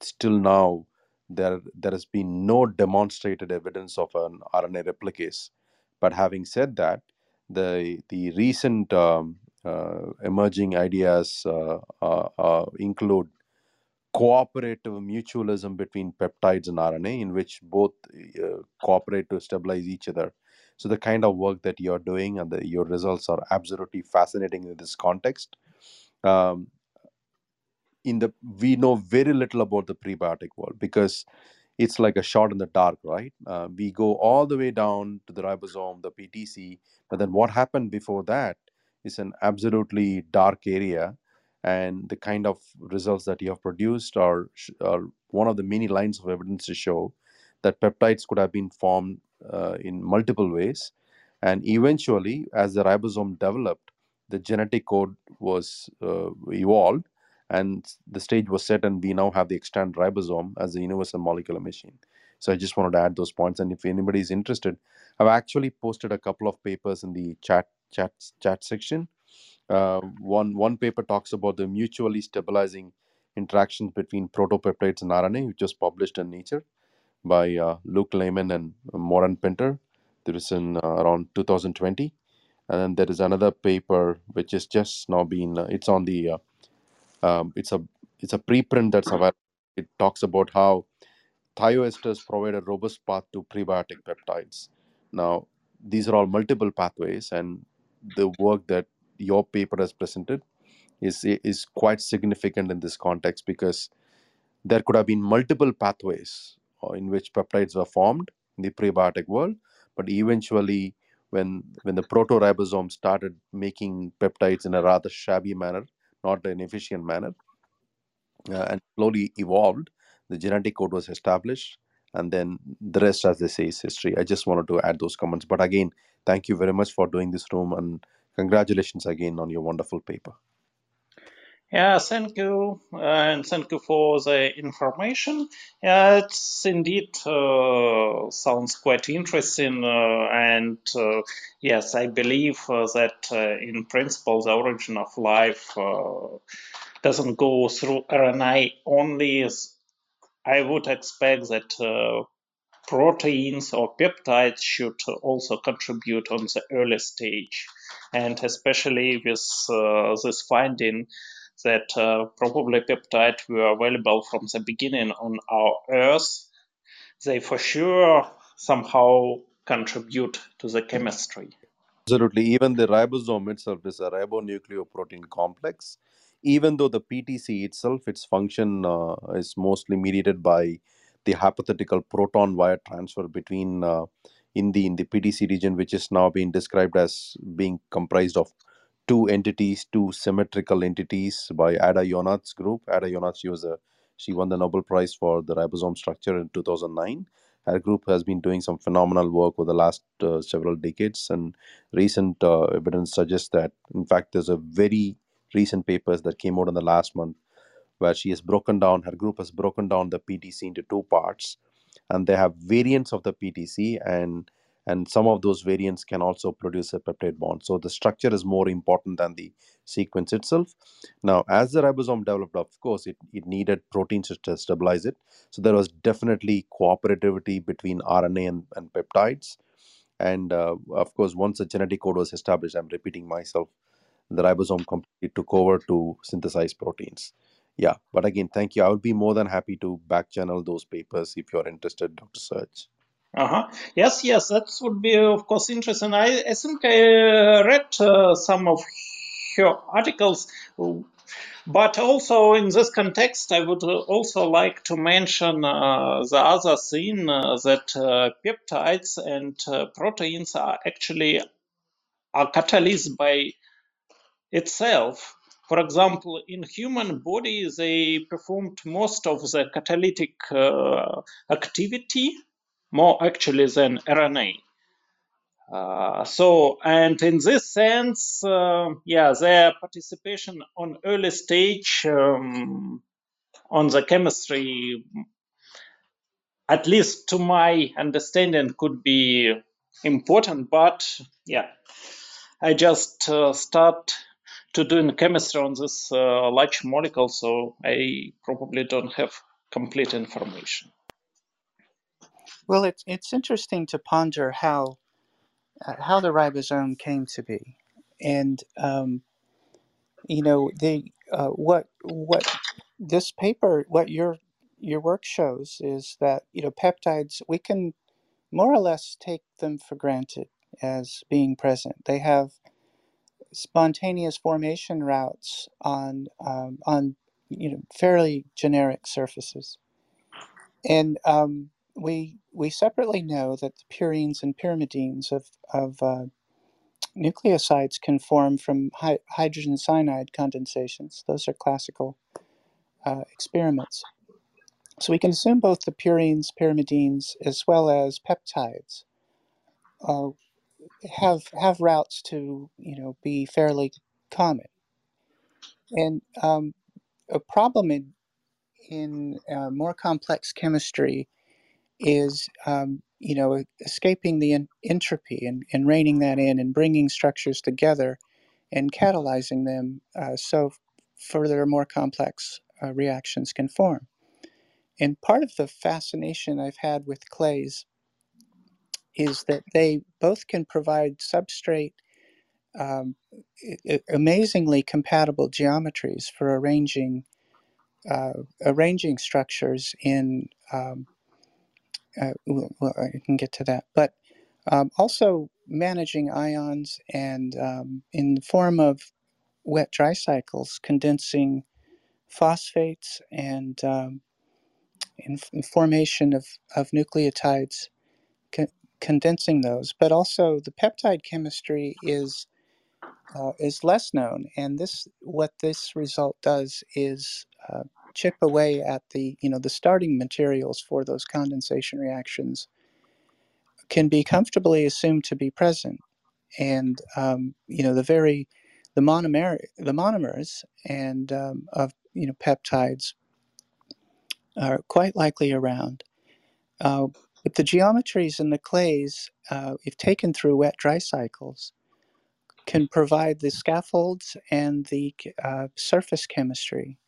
still now there has been no demonstrated evidence of an RNA replicase. But having said that, the recent emerging ideas include cooperative mutualism between peptides and RNA, in which both cooperate to stabilize each other. So the kind of work that you're doing and your results are absolutely fascinating in this context. We know very little about the prebiotic world because it's like a shot in the dark, right? We go all the way down to the ribosome, the PTC, but then what happened before that is an absolutely dark area. And the kind of results that you have produced are one of the many lines of evidence to show that peptides could have been formed in multiple ways. And eventually, as the ribosome developed, the genetic code was evolved and the stage was set, and we now have the extant ribosome as a universal molecular machine. So I just wanted to add those points. And if anybody is interested, I've actually posted a couple of papers in the chat section. One paper talks about the mutually stabilizing interactions between protopeptides and RNA, which was published in Nature by Luke Lehman and Moran Pinter. There is in around 2020. And then there is another paper which is just now being, it's on the, it's a preprint that's available. It talks about how thioesters provide a robust path to prebiotic peptides. Now, these are all multiple pathways, and the work that your paper has presented is quite significant in this context, because there could have been multiple pathways in which peptides were formed in the prebiotic world, but eventually when the proto-ribosome started making peptides in a rather shabby manner, not an efficient manner, and slowly evolved, the genetic code was established, and then the rest, as they say, is history. I just wanted to add those comments. But again, thank you very much for doing this room, and congratulations again on your wonderful paper. Yeah, thank you. And thank you for the information. Yeah, it's indeed sounds quite interesting. And yes, I believe that in principle, the origin of life doesn't go through RNA only. I would expect that proteins or peptides should also contribute on the early stage. And especially with this finding that probably peptides were available from the beginning on our Earth, they for sure somehow contribute to the chemistry. Absolutely. Even the ribosome itself is a ribonucleoprotein complex. Even though the PTC itself, its function is mostly mediated by the hypothetical proton wire transfer between in the PTC region, which is now being described as being comprised of two symmetrical entities by Ada Yonath's group. Ada Yonath, she won the Nobel Prize for the ribosome structure in 2009. Her group has been doing some phenomenal work over the last several decades, and recent evidence suggests that, in fact, there's a very recent papers that came out in the last month where her group has broken down the PTC into two parts, and they have variants of the PTC, and some of those variants can also produce a peptide bond. So the structure is more important than the sequence itself. Now, as the ribosome developed, of course, it needed proteins to stabilize it. So there was definitely cooperativity between RNA and peptides. And of course, once the genetic code was established, I'm repeating myself, the ribosome completely took over to synthesize proteins. Yeah, but again, thank you. I would be more than happy to back channel those papers if you're interested, Dr. Serge. Yes, that would be, of course, interesting. I think I read some of her articles, but also in this context, I would also like to mention the other thing that peptides and proteins are catalyzed by itself. For example, in human body, they performed most of the catalytic activity, more actually than RNA. And in this sense, their participation on early stage on the chemistry, at least to my understanding, could be important. But yeah, I just start to do in chemistry on this large molecule, so I probably don't have complete information. Well, it's interesting to ponder how the ribosome came to be, and you know, the what this paper, what your work shows is that, you know, peptides, we can more or less take them for granted as being present. They have spontaneous formation routes on you know, fairly generic surfaces, and we separately know that the purines and pyrimidines of nucleosides can form from hydrogen cyanide condensations. Those are classical experiments. So we can assume both the purines, pyrimidines, as well as peptides have routes to, you know, be fairly common. And a problem in more complex chemistry is, you know, escaping the entropy and reining that in and bringing structures together and catalyzing them so further more complex reactions can form. And part of the fascination I've had with clays is that they both can provide substrate, amazingly compatible geometries for arranging structures in, well, I can get to that, but also managing ions and in the form of wet-dry cycles, condensing phosphates and in formation of nucleotides, condensing those. But also the peptide chemistry is less known, and this, what this result does is chip away at the, you know, the starting materials for those condensation reactions can be comfortably assumed to be present, and you know, the monomers and of, you know, peptides are quite likely around. But the geometries in the clays, if taken through wet-dry cycles, can provide the scaffolds and the surface chemistry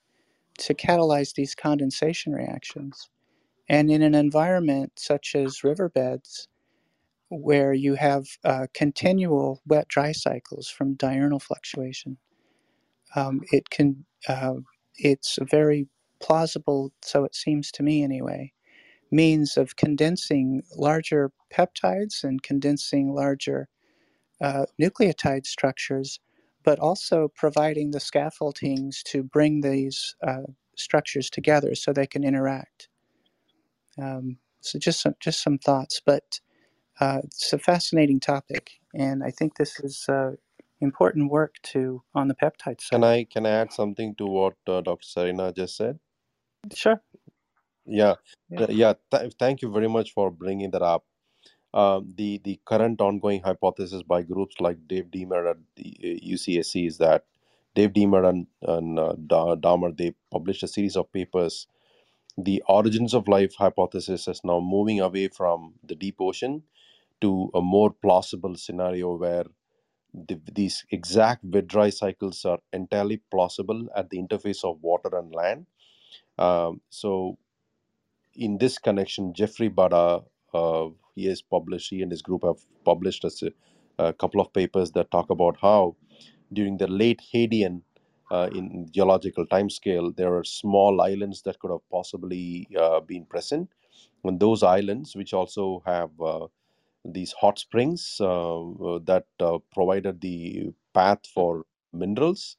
to catalyze these condensation reactions. And in an environment such as riverbeds, where you have continual wet-dry cycles from diurnal fluctuation, it can, it's a very plausible, so it seems to me anyway, means of condensing larger peptides and condensing larger nucleotide structures, but also providing the scaffoldings to bring these structures together so they can interact. So just some thoughts, but it's a fascinating topic, and I think this is important work to on the peptide side. Can I add something to what Dr. Serena just said? Sure. Yeah. Thank you very much for bringing that up. The current ongoing hypothesis by groups like Dave Deamer at the UCSC is that Dave Deamer and Damer, they published a series of papers. The origins of life hypothesis is now moving away from the deep ocean to a more plausible scenario where these exact wet-dry cycles are entirely plausible at the interface of water and land. So in this connection, Jeffrey Bada, he and his group have published a couple of papers that talk about how during the late Hadean, in geological timescale, there are small islands that could have possibly been present. And those islands, which also have these hot springs that provided the path for minerals,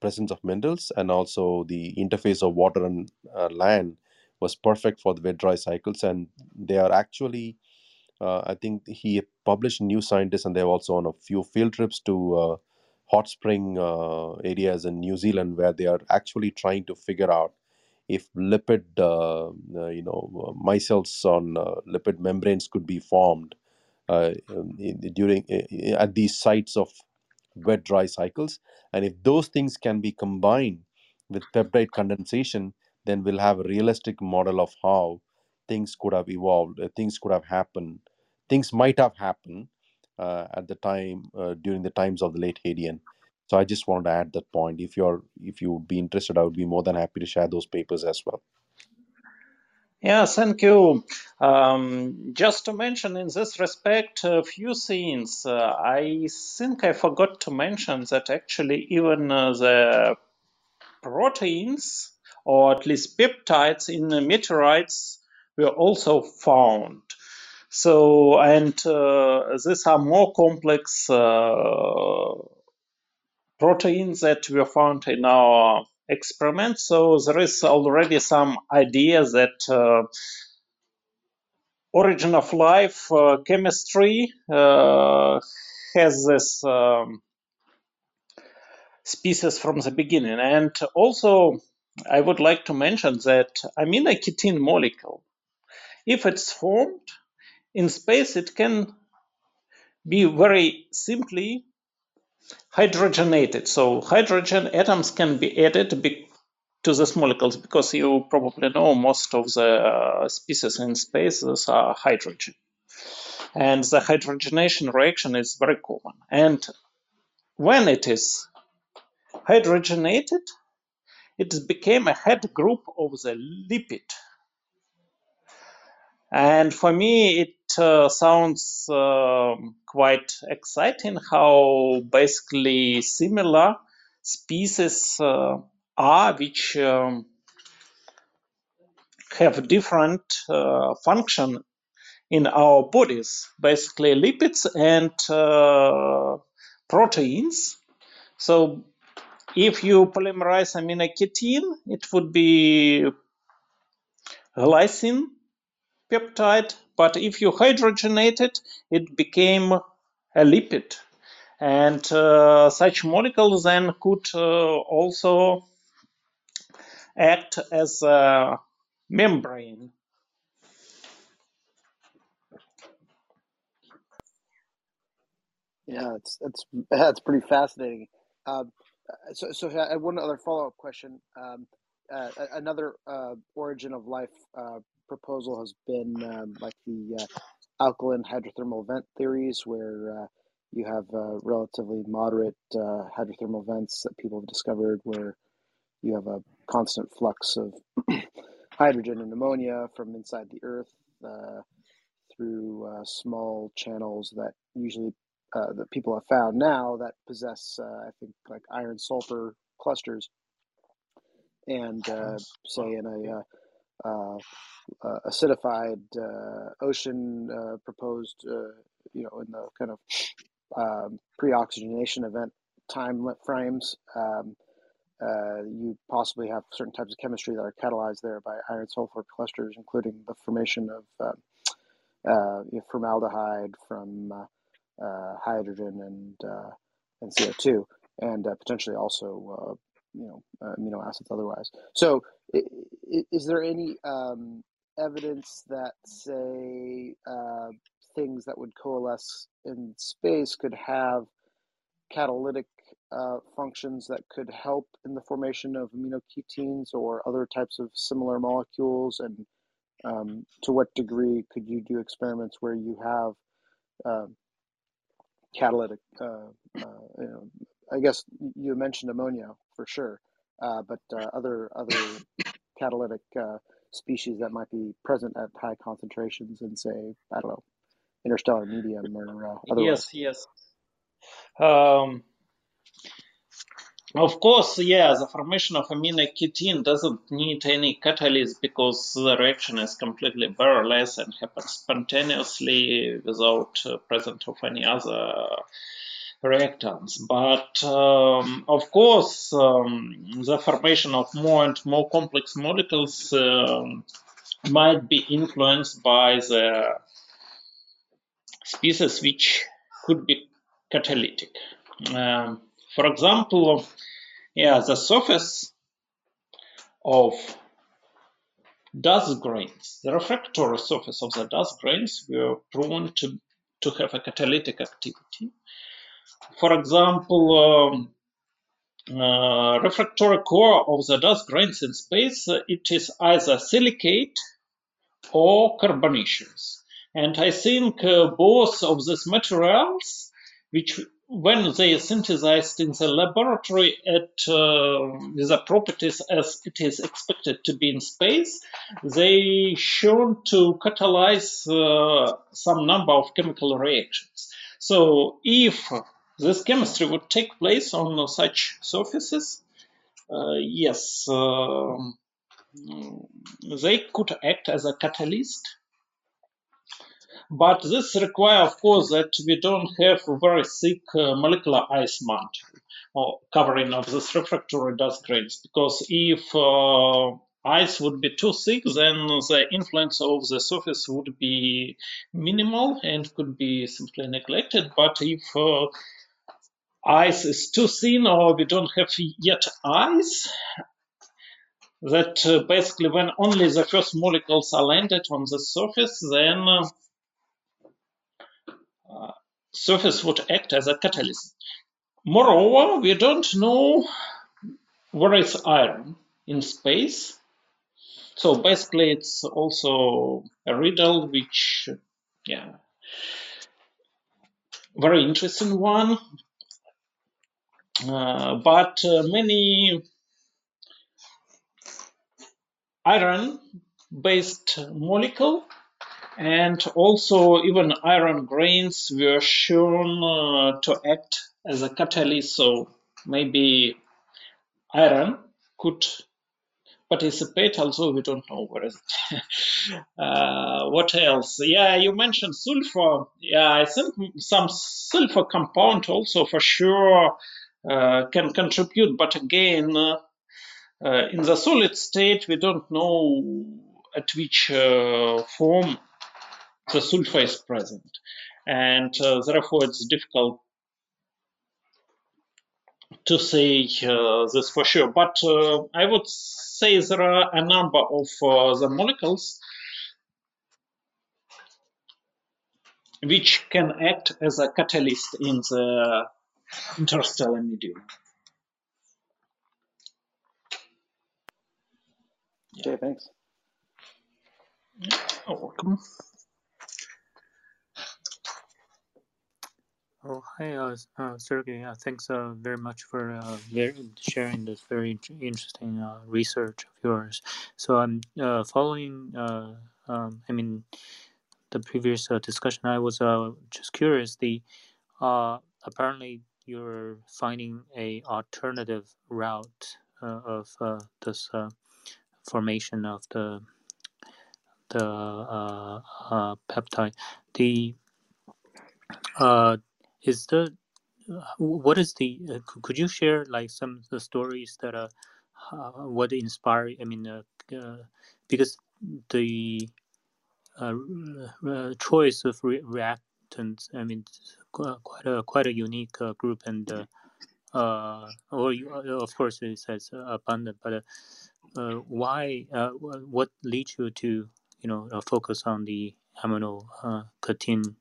presence of minerals, and also the interface of water and land was perfect for the wet-dry cycles. And they are actually, I think he published New Scientist, and they're also on a few field trips to hot spring areas in New Zealand, where they are actually trying to figure out if lipid, you know, micelles on lipid membranes could be formed at these sites of wet-dry cycles. And if those things can be combined with peptide condensation, then we'll have a realistic model of how things could have evolved, things could have happened, things might have happened at the time, during the times of the late Hadean. So I just wanted to add that point. If you would be interested, I would be more than happy to share those papers as well. Yeah, thank you. Just to mention in this respect a few things. I think I forgot to mention that actually even the proteins, or at least peptides in the meteorites, were also found. So, and these are more complex proteins that were found in our experiment. So there is already some idea that origin of life chemistry has this species from the beginning. And also I would like to mention that aminoketene molecule, if it's formed in space, it can be very simply hydrogenated. So hydrogen atoms can be added to these molecules, because you probably know most of the species in space are hydrogen. And the hydrogenation reaction is very common. And when it is hydrogenated, it became a head group of the lipid. And for me, it sounds quite exciting how basically similar species are, which have different function in our bodies, basically lipids and proteins. So if you polymerize aminoketene, it would be glycine peptide, but if you hydrogenate it, it became a lipid. And such molecules then could also act as a membrane. Yeah, it's pretty fascinating. So I have one other follow-up question. Another origin of life proposal has been like the alkaline hydrothermal vent theories, where you have relatively moderate hydrothermal vents that people have discovered, where you have a constant flux of hydrogen and ammonia from inside the earth through small channels that usually that people have found now that possess I think like iron sulfur clusters, and say in a acidified ocean proposed, you know, in the kind of pre-oxygenation event time frames, you possibly have certain types of chemistry that are catalyzed there by iron sulfur clusters, including the formation of you know, formaldehyde from hydrogen and CO2, and potentially also you know, amino acids otherwise. So is there any evidence that, say, things that would coalesce in space could have catalytic functions that could help in the formation of aminoketenes or other types of similar molecules? And to what degree could you do experiments where you have catalytic, you know, I guess you mentioned ammonia for sure, but other catalytic species that might be present at high concentrations in, say, I don't know, interstellar medium or otherwise. Yes, yes. Of course, yeah, the formation of aminoketene doesn't need any catalyst, because the reaction is completely barreless and happens spontaneously without presence of any other reactants. But of course, the formation of more and more complex molecules might be influenced by the species which could be catalytic. For example, yeah, the surface of dust grains, the refractory surface of the dust grains, were proven to have a catalytic activity. For example, refractory core of the dust grains in space, it is either silicate or carbonaceous. And I think both of these materials, which when they are synthesized in the laboratory at with the properties as it is expected to be in space, they shown to catalyze some number of chemical reactions. So if this chemistry would take place on such surfaces, yes, they could act as a catalyst. But this requires, of course, that we don't have a very thick molecular ice mantle or covering of this refractory dust grains, because if ice would be too thick, then the influence of the surface would be minimal and could be simply neglected. But if ice is too thin or we don't have yet ice, that basically when only the first molecules are landed on the surface, then surface would act as a catalyst. Moreover, we don't know where is iron in space. So basically it's also a riddle which, yeah, very interesting one. But many iron-based molecule and also even iron grains were shown to act as a catalyst. So maybe iron could participate, although we don't know where is it. What else? Yeah, you mentioned sulfur. Yeah, I think some sulfur compound also for sure can contribute, but again, in the solid state, we don't know at which form the sulfur is present, and therefore it's difficult to say this for sure. But I would say there are a number of the molecules which can act as a catalyst in the interstellar medium. Yeah. Okay, thanks. You're welcome. Oh, hi, Sergei. Thanks very much for sharing this very interesting research of yours. So I'm following, I mean, the previous discussion, I was just curious, the apparently you're finding an alternative route of this formation of the peptide. Could you share like some of the stories that are what inspire? I mean, because the choice of reactants, I mean, quite a unique group, and of course it says abundant, but why? What leads you to, you know, focus on the aminoketene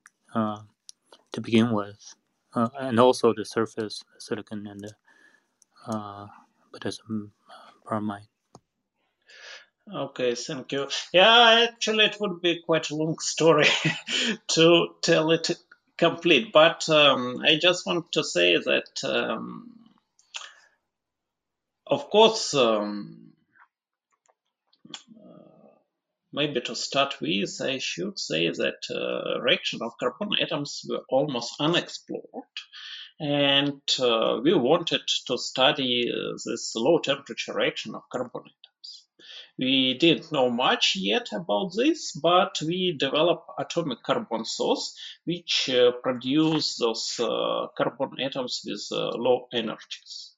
to begin with, and also the surface silicon and the potassium bromide? Okay, thank you. Yeah, actually, it would be quite a long story to tell it complete, but I just want to say that, of course. Maybe to start with, I should say that reaction of carbon atoms were almost unexplored, and we wanted to study this low temperature reaction of carbon atoms. We didn't know much yet about this, but we developed atomic carbon source, which produce those carbon atoms with low energies.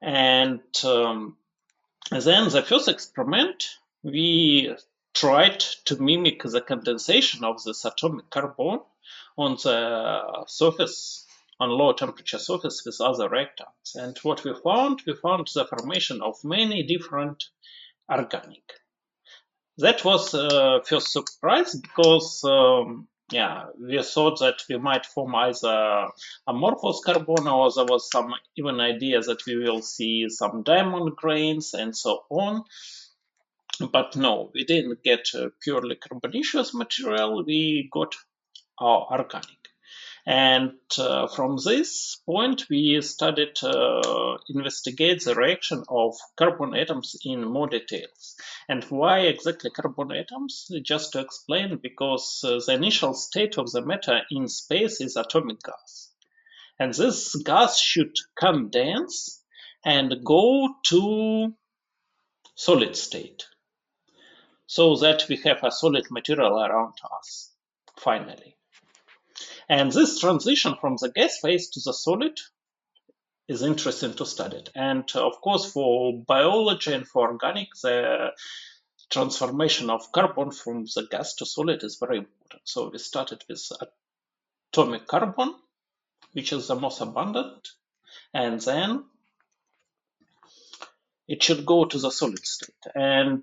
And then the first experiment, we tried to mimic the condensation of this atomic carbon on the surface, on low temperature surface with other reactants. And what we found the formation of many different organic. That was first surprise because, yeah, we thought that we might form either amorphous carbon, or there was some even idea that we will see some diamond grains and so on. But no, we didn't get purely carbonaceous material, we got our organic. And from this point, we started to investigate the reaction of carbon atoms in more details. And why exactly carbon atoms? Just to explain, because the initial state of the matter in space is atomic gas. And this gas should condense and go to solid state, so that we have a solid material around us, finally. And this transition from the gas phase to the solid is interesting to study. And of course, for biology and for organics, the transformation of carbon from the gas to solid is very important. So we started with atomic carbon, which is the most abundant, and then it should go to the solid state. And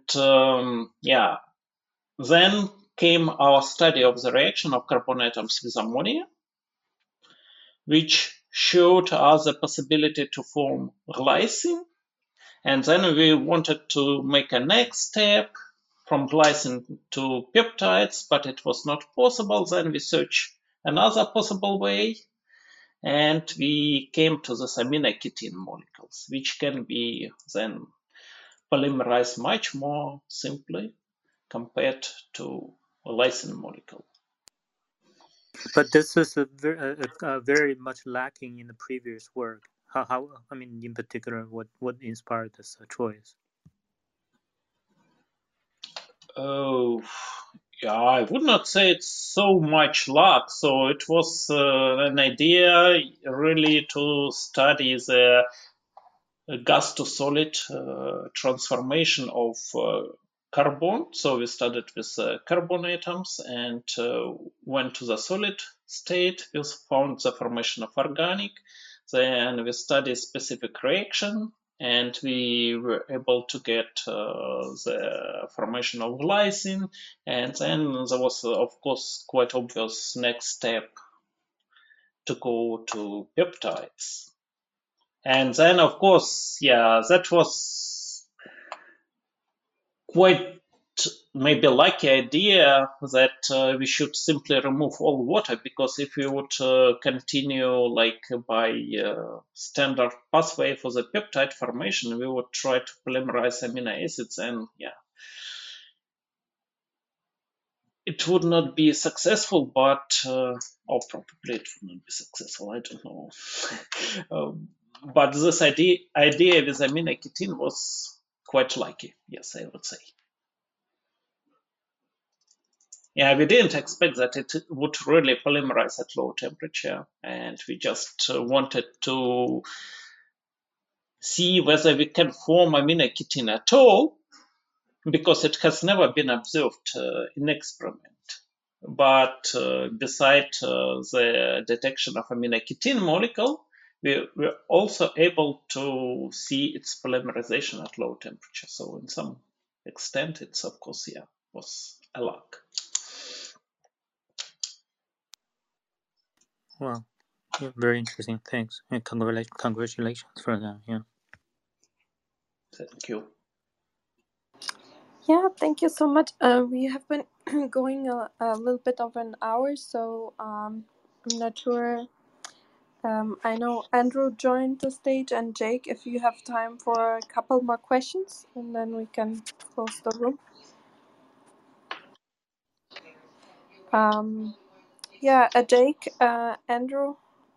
then came our study of the reaction of carbon atoms with ammonia, which showed us the possibility to form glycine. And then we wanted to make a next step from glycine to peptides, but it was not possible. Then we searched another possible way, and we came to this aminoketene molecules, which can be then polymerized much more simply compared to a lysine molecule. But this is a very much lacking in the previous work. How I mean, in particular, what inspired this choice? Oh, yeah, I would not say it's so much luck. So it was an idea really to study the gas to solid transformation of carbon. So we started with carbon atoms and went to the solid state. We found the formation of organic. Then we studied specific reaction, and we were able to get the formation of glycine. And then there was, of course, quite obvious next step to go to peptides. And then, of course, yeah, that was quite maybe lucky idea that we should simply remove all water, because if we would continue like by standard pathway for the peptide formation, we would try to polymerize amino acids, and yeah, it would not be successful, but or probably it would not be successful, I don't know. But this idea with aminoketene was quite lucky, yes, I would say. Yeah, we didn't expect that it would really polymerize at low temperature, and we just wanted to see whether we can form aminoketene at all, because it has never been observed in experiment. But besides the detection of aminoketene molecule, we were also able to see its polymerization at low temperature. So in some extent, it's, of course, yeah, was a luck. Wow, yeah, very interesting. Thanks, and congratulations for that. Yeah. Thank you. Yeah, thank you so much. We have been going a little bit over an hour, so I'm not sure. I know Andrew joined the stage, and Jake, if you have time for a couple more questions, and then we can close the room. Jake, Andrew,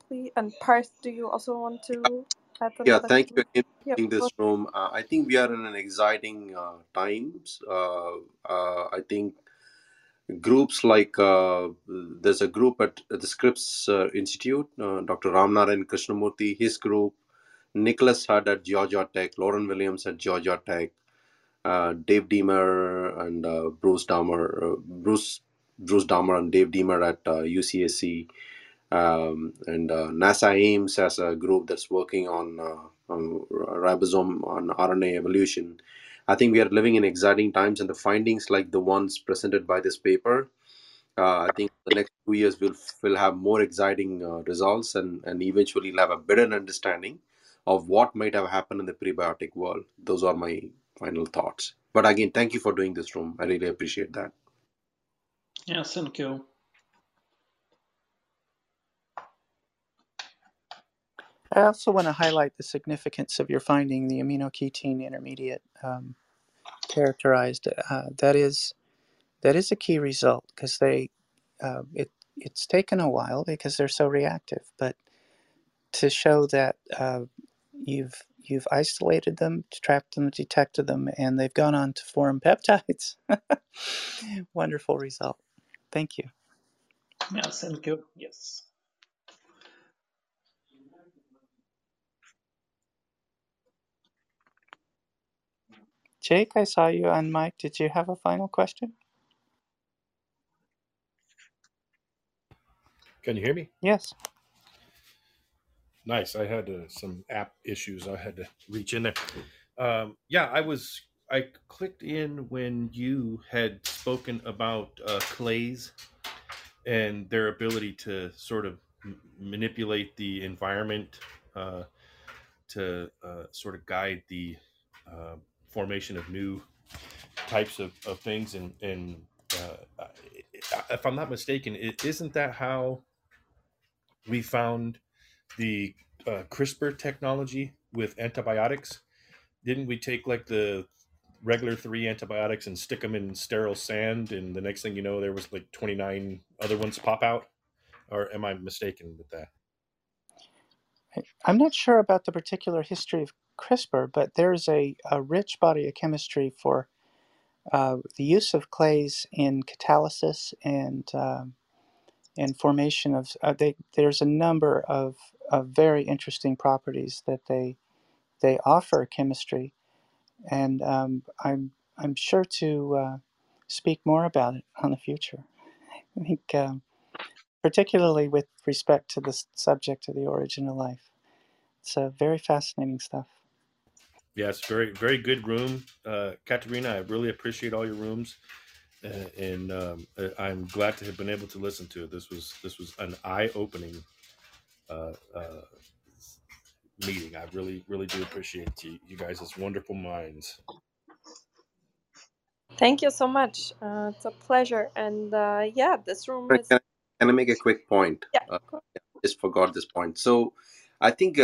please, and Parth, do you also want to add another? Yeah, thank you again for being in this room. I think we are in an exciting times. I think groups like there's a group at the Scripps Institute, Dr. Ramnaran Krishnamurthy, his group, Nicholas Hudd at Georgia Tech, Lauren Williams at Georgia Tech, Dave Deamer and Bruce Damer, Bruce Damer and Dave Deamer at UCSC, and NASA Ames has a group that's working on ribosome on RNA evolution. I think we are living in exciting times, and the findings like the ones presented by this paper, I think the next 2 years we'll have more exciting results, and eventually we'll have a better understanding of what might have happened in the prebiotic world. Those are my final thoughts. But again, thank you for doing this room. I really appreciate that. Yes, thank you. I also want to highlight the significance of your finding, the aminoketene intermediate characterized. That is a key result because they it's taken a while because they're so reactive, but to show that you've isolated them, trapped them, detected them, and they've gone on to form peptides. Wonderful result. Thank you. Yeah, thank you. Yes. Jake, I saw you on mic. Did you have a final question? Can you hear me? Yes. Nice. I had some app issues. I had to reach in there. Yeah, I clicked in when you had spoken about clays and their ability to sort of manipulate the environment to sort of guide the formation of new types of things. And if I'm not mistaken, isn't that how we found the CRISPR technology with antibiotics? Didn't we take like the regular 3 antibiotics and stick them in sterile sand, and the next thing you know there was like 29 other ones pop out? Or am I mistaken with that? I'm not sure about the particular history of CRISPR, but there's a rich body of chemistry for the use of clays in catalysis and formation of there's a number of very interesting properties that they offer chemistry, and I'm sure to speak more about it on the future. I think particularly with respect to the subject of the origin of life, it's very fascinating stuff. Yes, very very good room, Katharina. I really appreciate all your rooms. And I'm glad to have been able to listen to it. This was an eye-opening meeting. I really, really do appreciate you guys as wonderful minds. Thank you so much. It's a pleasure. And yeah, this room is... Can I make a quick point? Yeah. I just forgot this point. So I think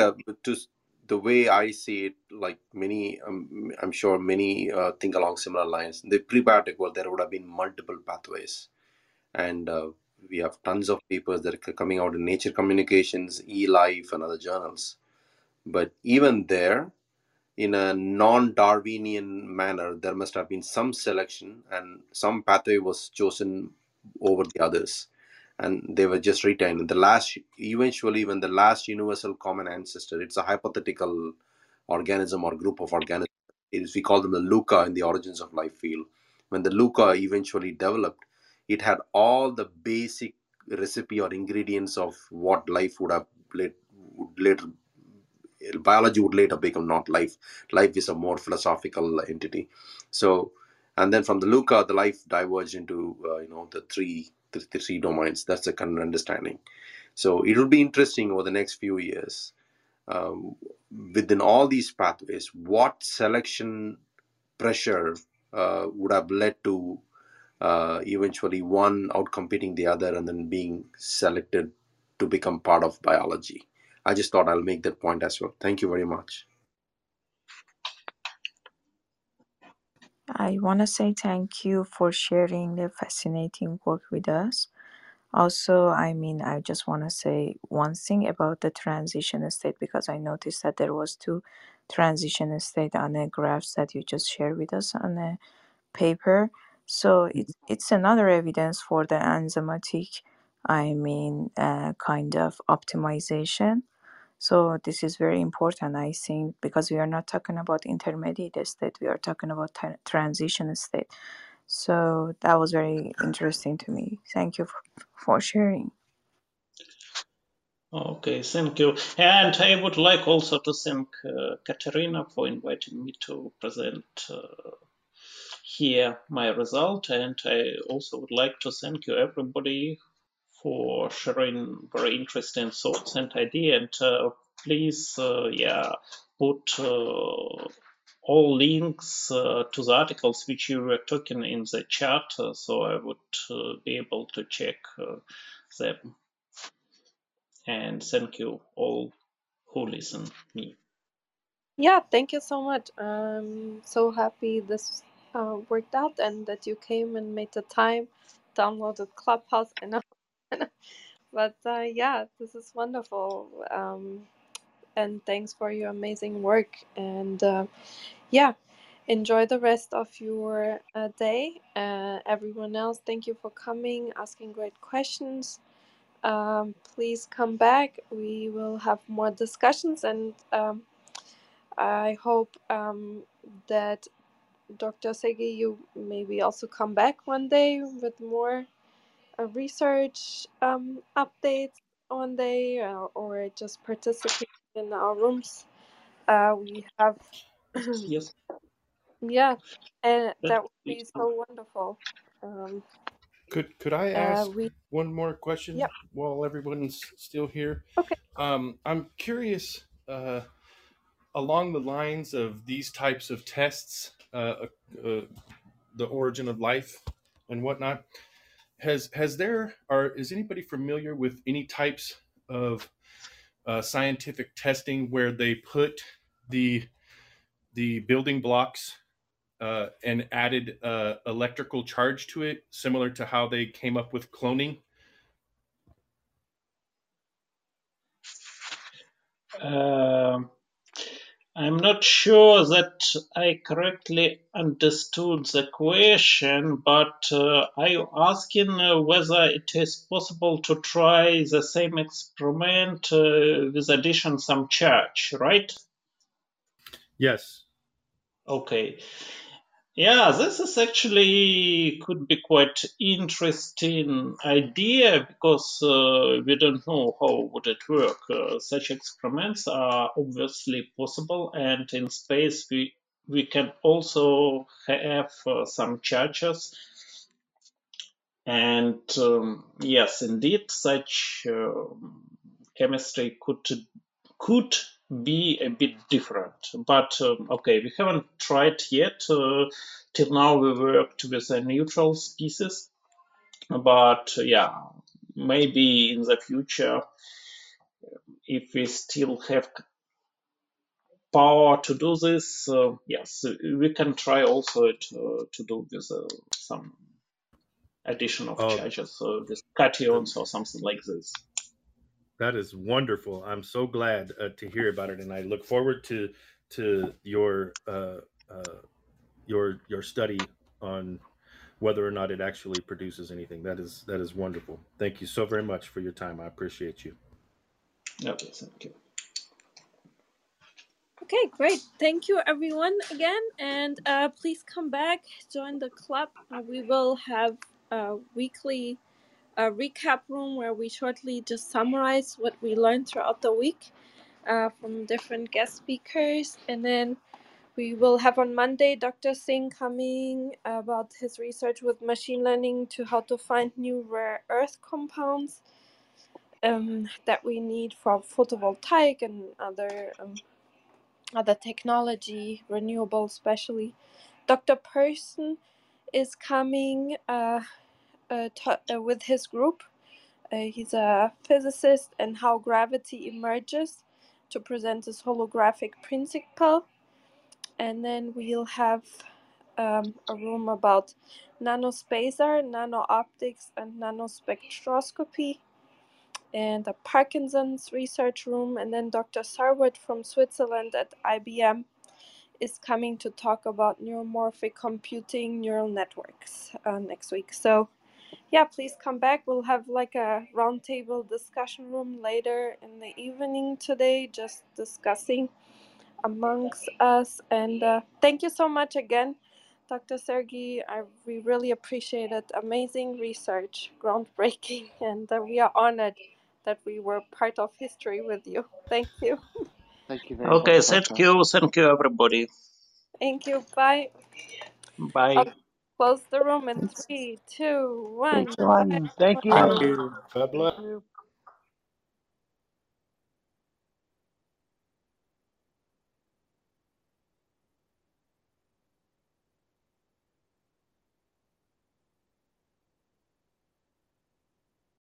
the way I see it, like many, I'm sure many think along similar lines. In the prebiotic world, there would have been multiple pathways. And we have tons of papers that are coming out in Nature Communications, eLife, and other journals. But even there, in a non-Darwinian manner, there must have been some selection and some pathway was chosen over the others. And they were just retained. And eventually, when the last universal common ancestor, it's a hypothetical organism or group of organisms. We call them the LUCA in the origins of life field. When the LUCA eventually developed, it had all the basic recipe or ingredients of what life would have later, biology would later become not life. Life is a more philosophical entity. So, and then from the LUCA, the life diverged into the three domains. That's the current understanding. So it'll be interesting over the next few years, within all these pathways, what selection pressure would have led to eventually one outcompeting the other and then being selected to become part of biology. I just thought I'll make that point as well. Thank you very much. I want to say thank you for sharing the fascinating work with us. Also, I just want to say one thing about the transition state, because I noticed that there was 2 transition state on the graphs that you just shared with us on the paper. So it's another evidence for the enzymatic, kind of optimization. So this is very important, I think, because we are not talking about intermediate state. We are talking about transition state. So that was very interesting to me. Thank you for sharing. Okay, thank you. And I would like also to thank Katharina for inviting me to present here my result. And I also would like to thank you, everybody, for sharing very interesting thoughts and ideas. And please, put all links to the articles which you were talking in the chat, so I would be able to check them. And thank you all who listen me. Yeah, thank you so much. I'm so happy this worked out and that you came and made the time, downloaded Clubhouse. I know. But yeah, this is wonderful. And thanks for your amazing work. And yeah, enjoy the rest of your day. Everyone else, thank you for coming, asking great questions. Please come back. We will have more discussions. And I hope that Dr. Sergei, you maybe also come back one day with more research updates one day, or just participate in our rooms. We have... Yes. Yeah, and that would be so wonderful. Could I ask one more question while everyone's still here? Okay. I'm curious along the lines of these types of tests, the origin of life and whatnot. Is anybody familiar with any types of scientific testing where they put the building blocks and added electrical charge to it, similar to how they came up with cloning? I'm not sure that I correctly understood the question, but are you asking whether it is possible to try the same experiment with addition some charge, right? Yes. Okay. Yeah, this is actually could be quite interesting idea, because we don't know how would it work. Such experiments are obviously possible, and in space we can also have some charges. And yes, indeed, such chemistry could be a bit different, but okay, we haven't tried yet. Till now we worked with a neutral species, but yeah, maybe in the future, if we still have power to do this, yes, we can try also to do with some addition of charges, so with cations or something like this. That is wonderful. I'm so glad to hear about it, and I look forward to your study on whether or not it actually produces anything. That is wonderful. Thank you so very much for your time. I appreciate you. Okay, thank you. Okay, great. Thank you, everyone, again, and please come back, join the club. We will have weekly. A recap room where we shortly just summarize what we learned throughout the week from different guest speakers. And then we will have on Monday Dr. Singh coming about his research with machine learning to how to find new rare earth compounds that we need for photovoltaic and other technology, renewable especially. Dr. Person is coming with his group. He's a physicist, and how gravity emerges, to present his holographic principle. And then we'll have a room about nanospacer, nano-optics, and nanospectroscopy, and a Parkinson's research room. And then Dr. Sarwat from Switzerland at IBM is coming to talk about neuromorphic computing, neural networks next week. So yeah, please come back. We'll have like a roundtable discussion room later in the evening today, just discussing amongst us. And thank you so much again, Dr. Sergei. We really appreciate it. Amazing research, groundbreaking, and we are honored that we were part of history with you. Thank you. Thank you very much. Okay, thank you. Thank you, everybody. Thank you. Bye. Bye. Okay. Close the room in 3, 2, 1. Thank you. Thank you. God bless.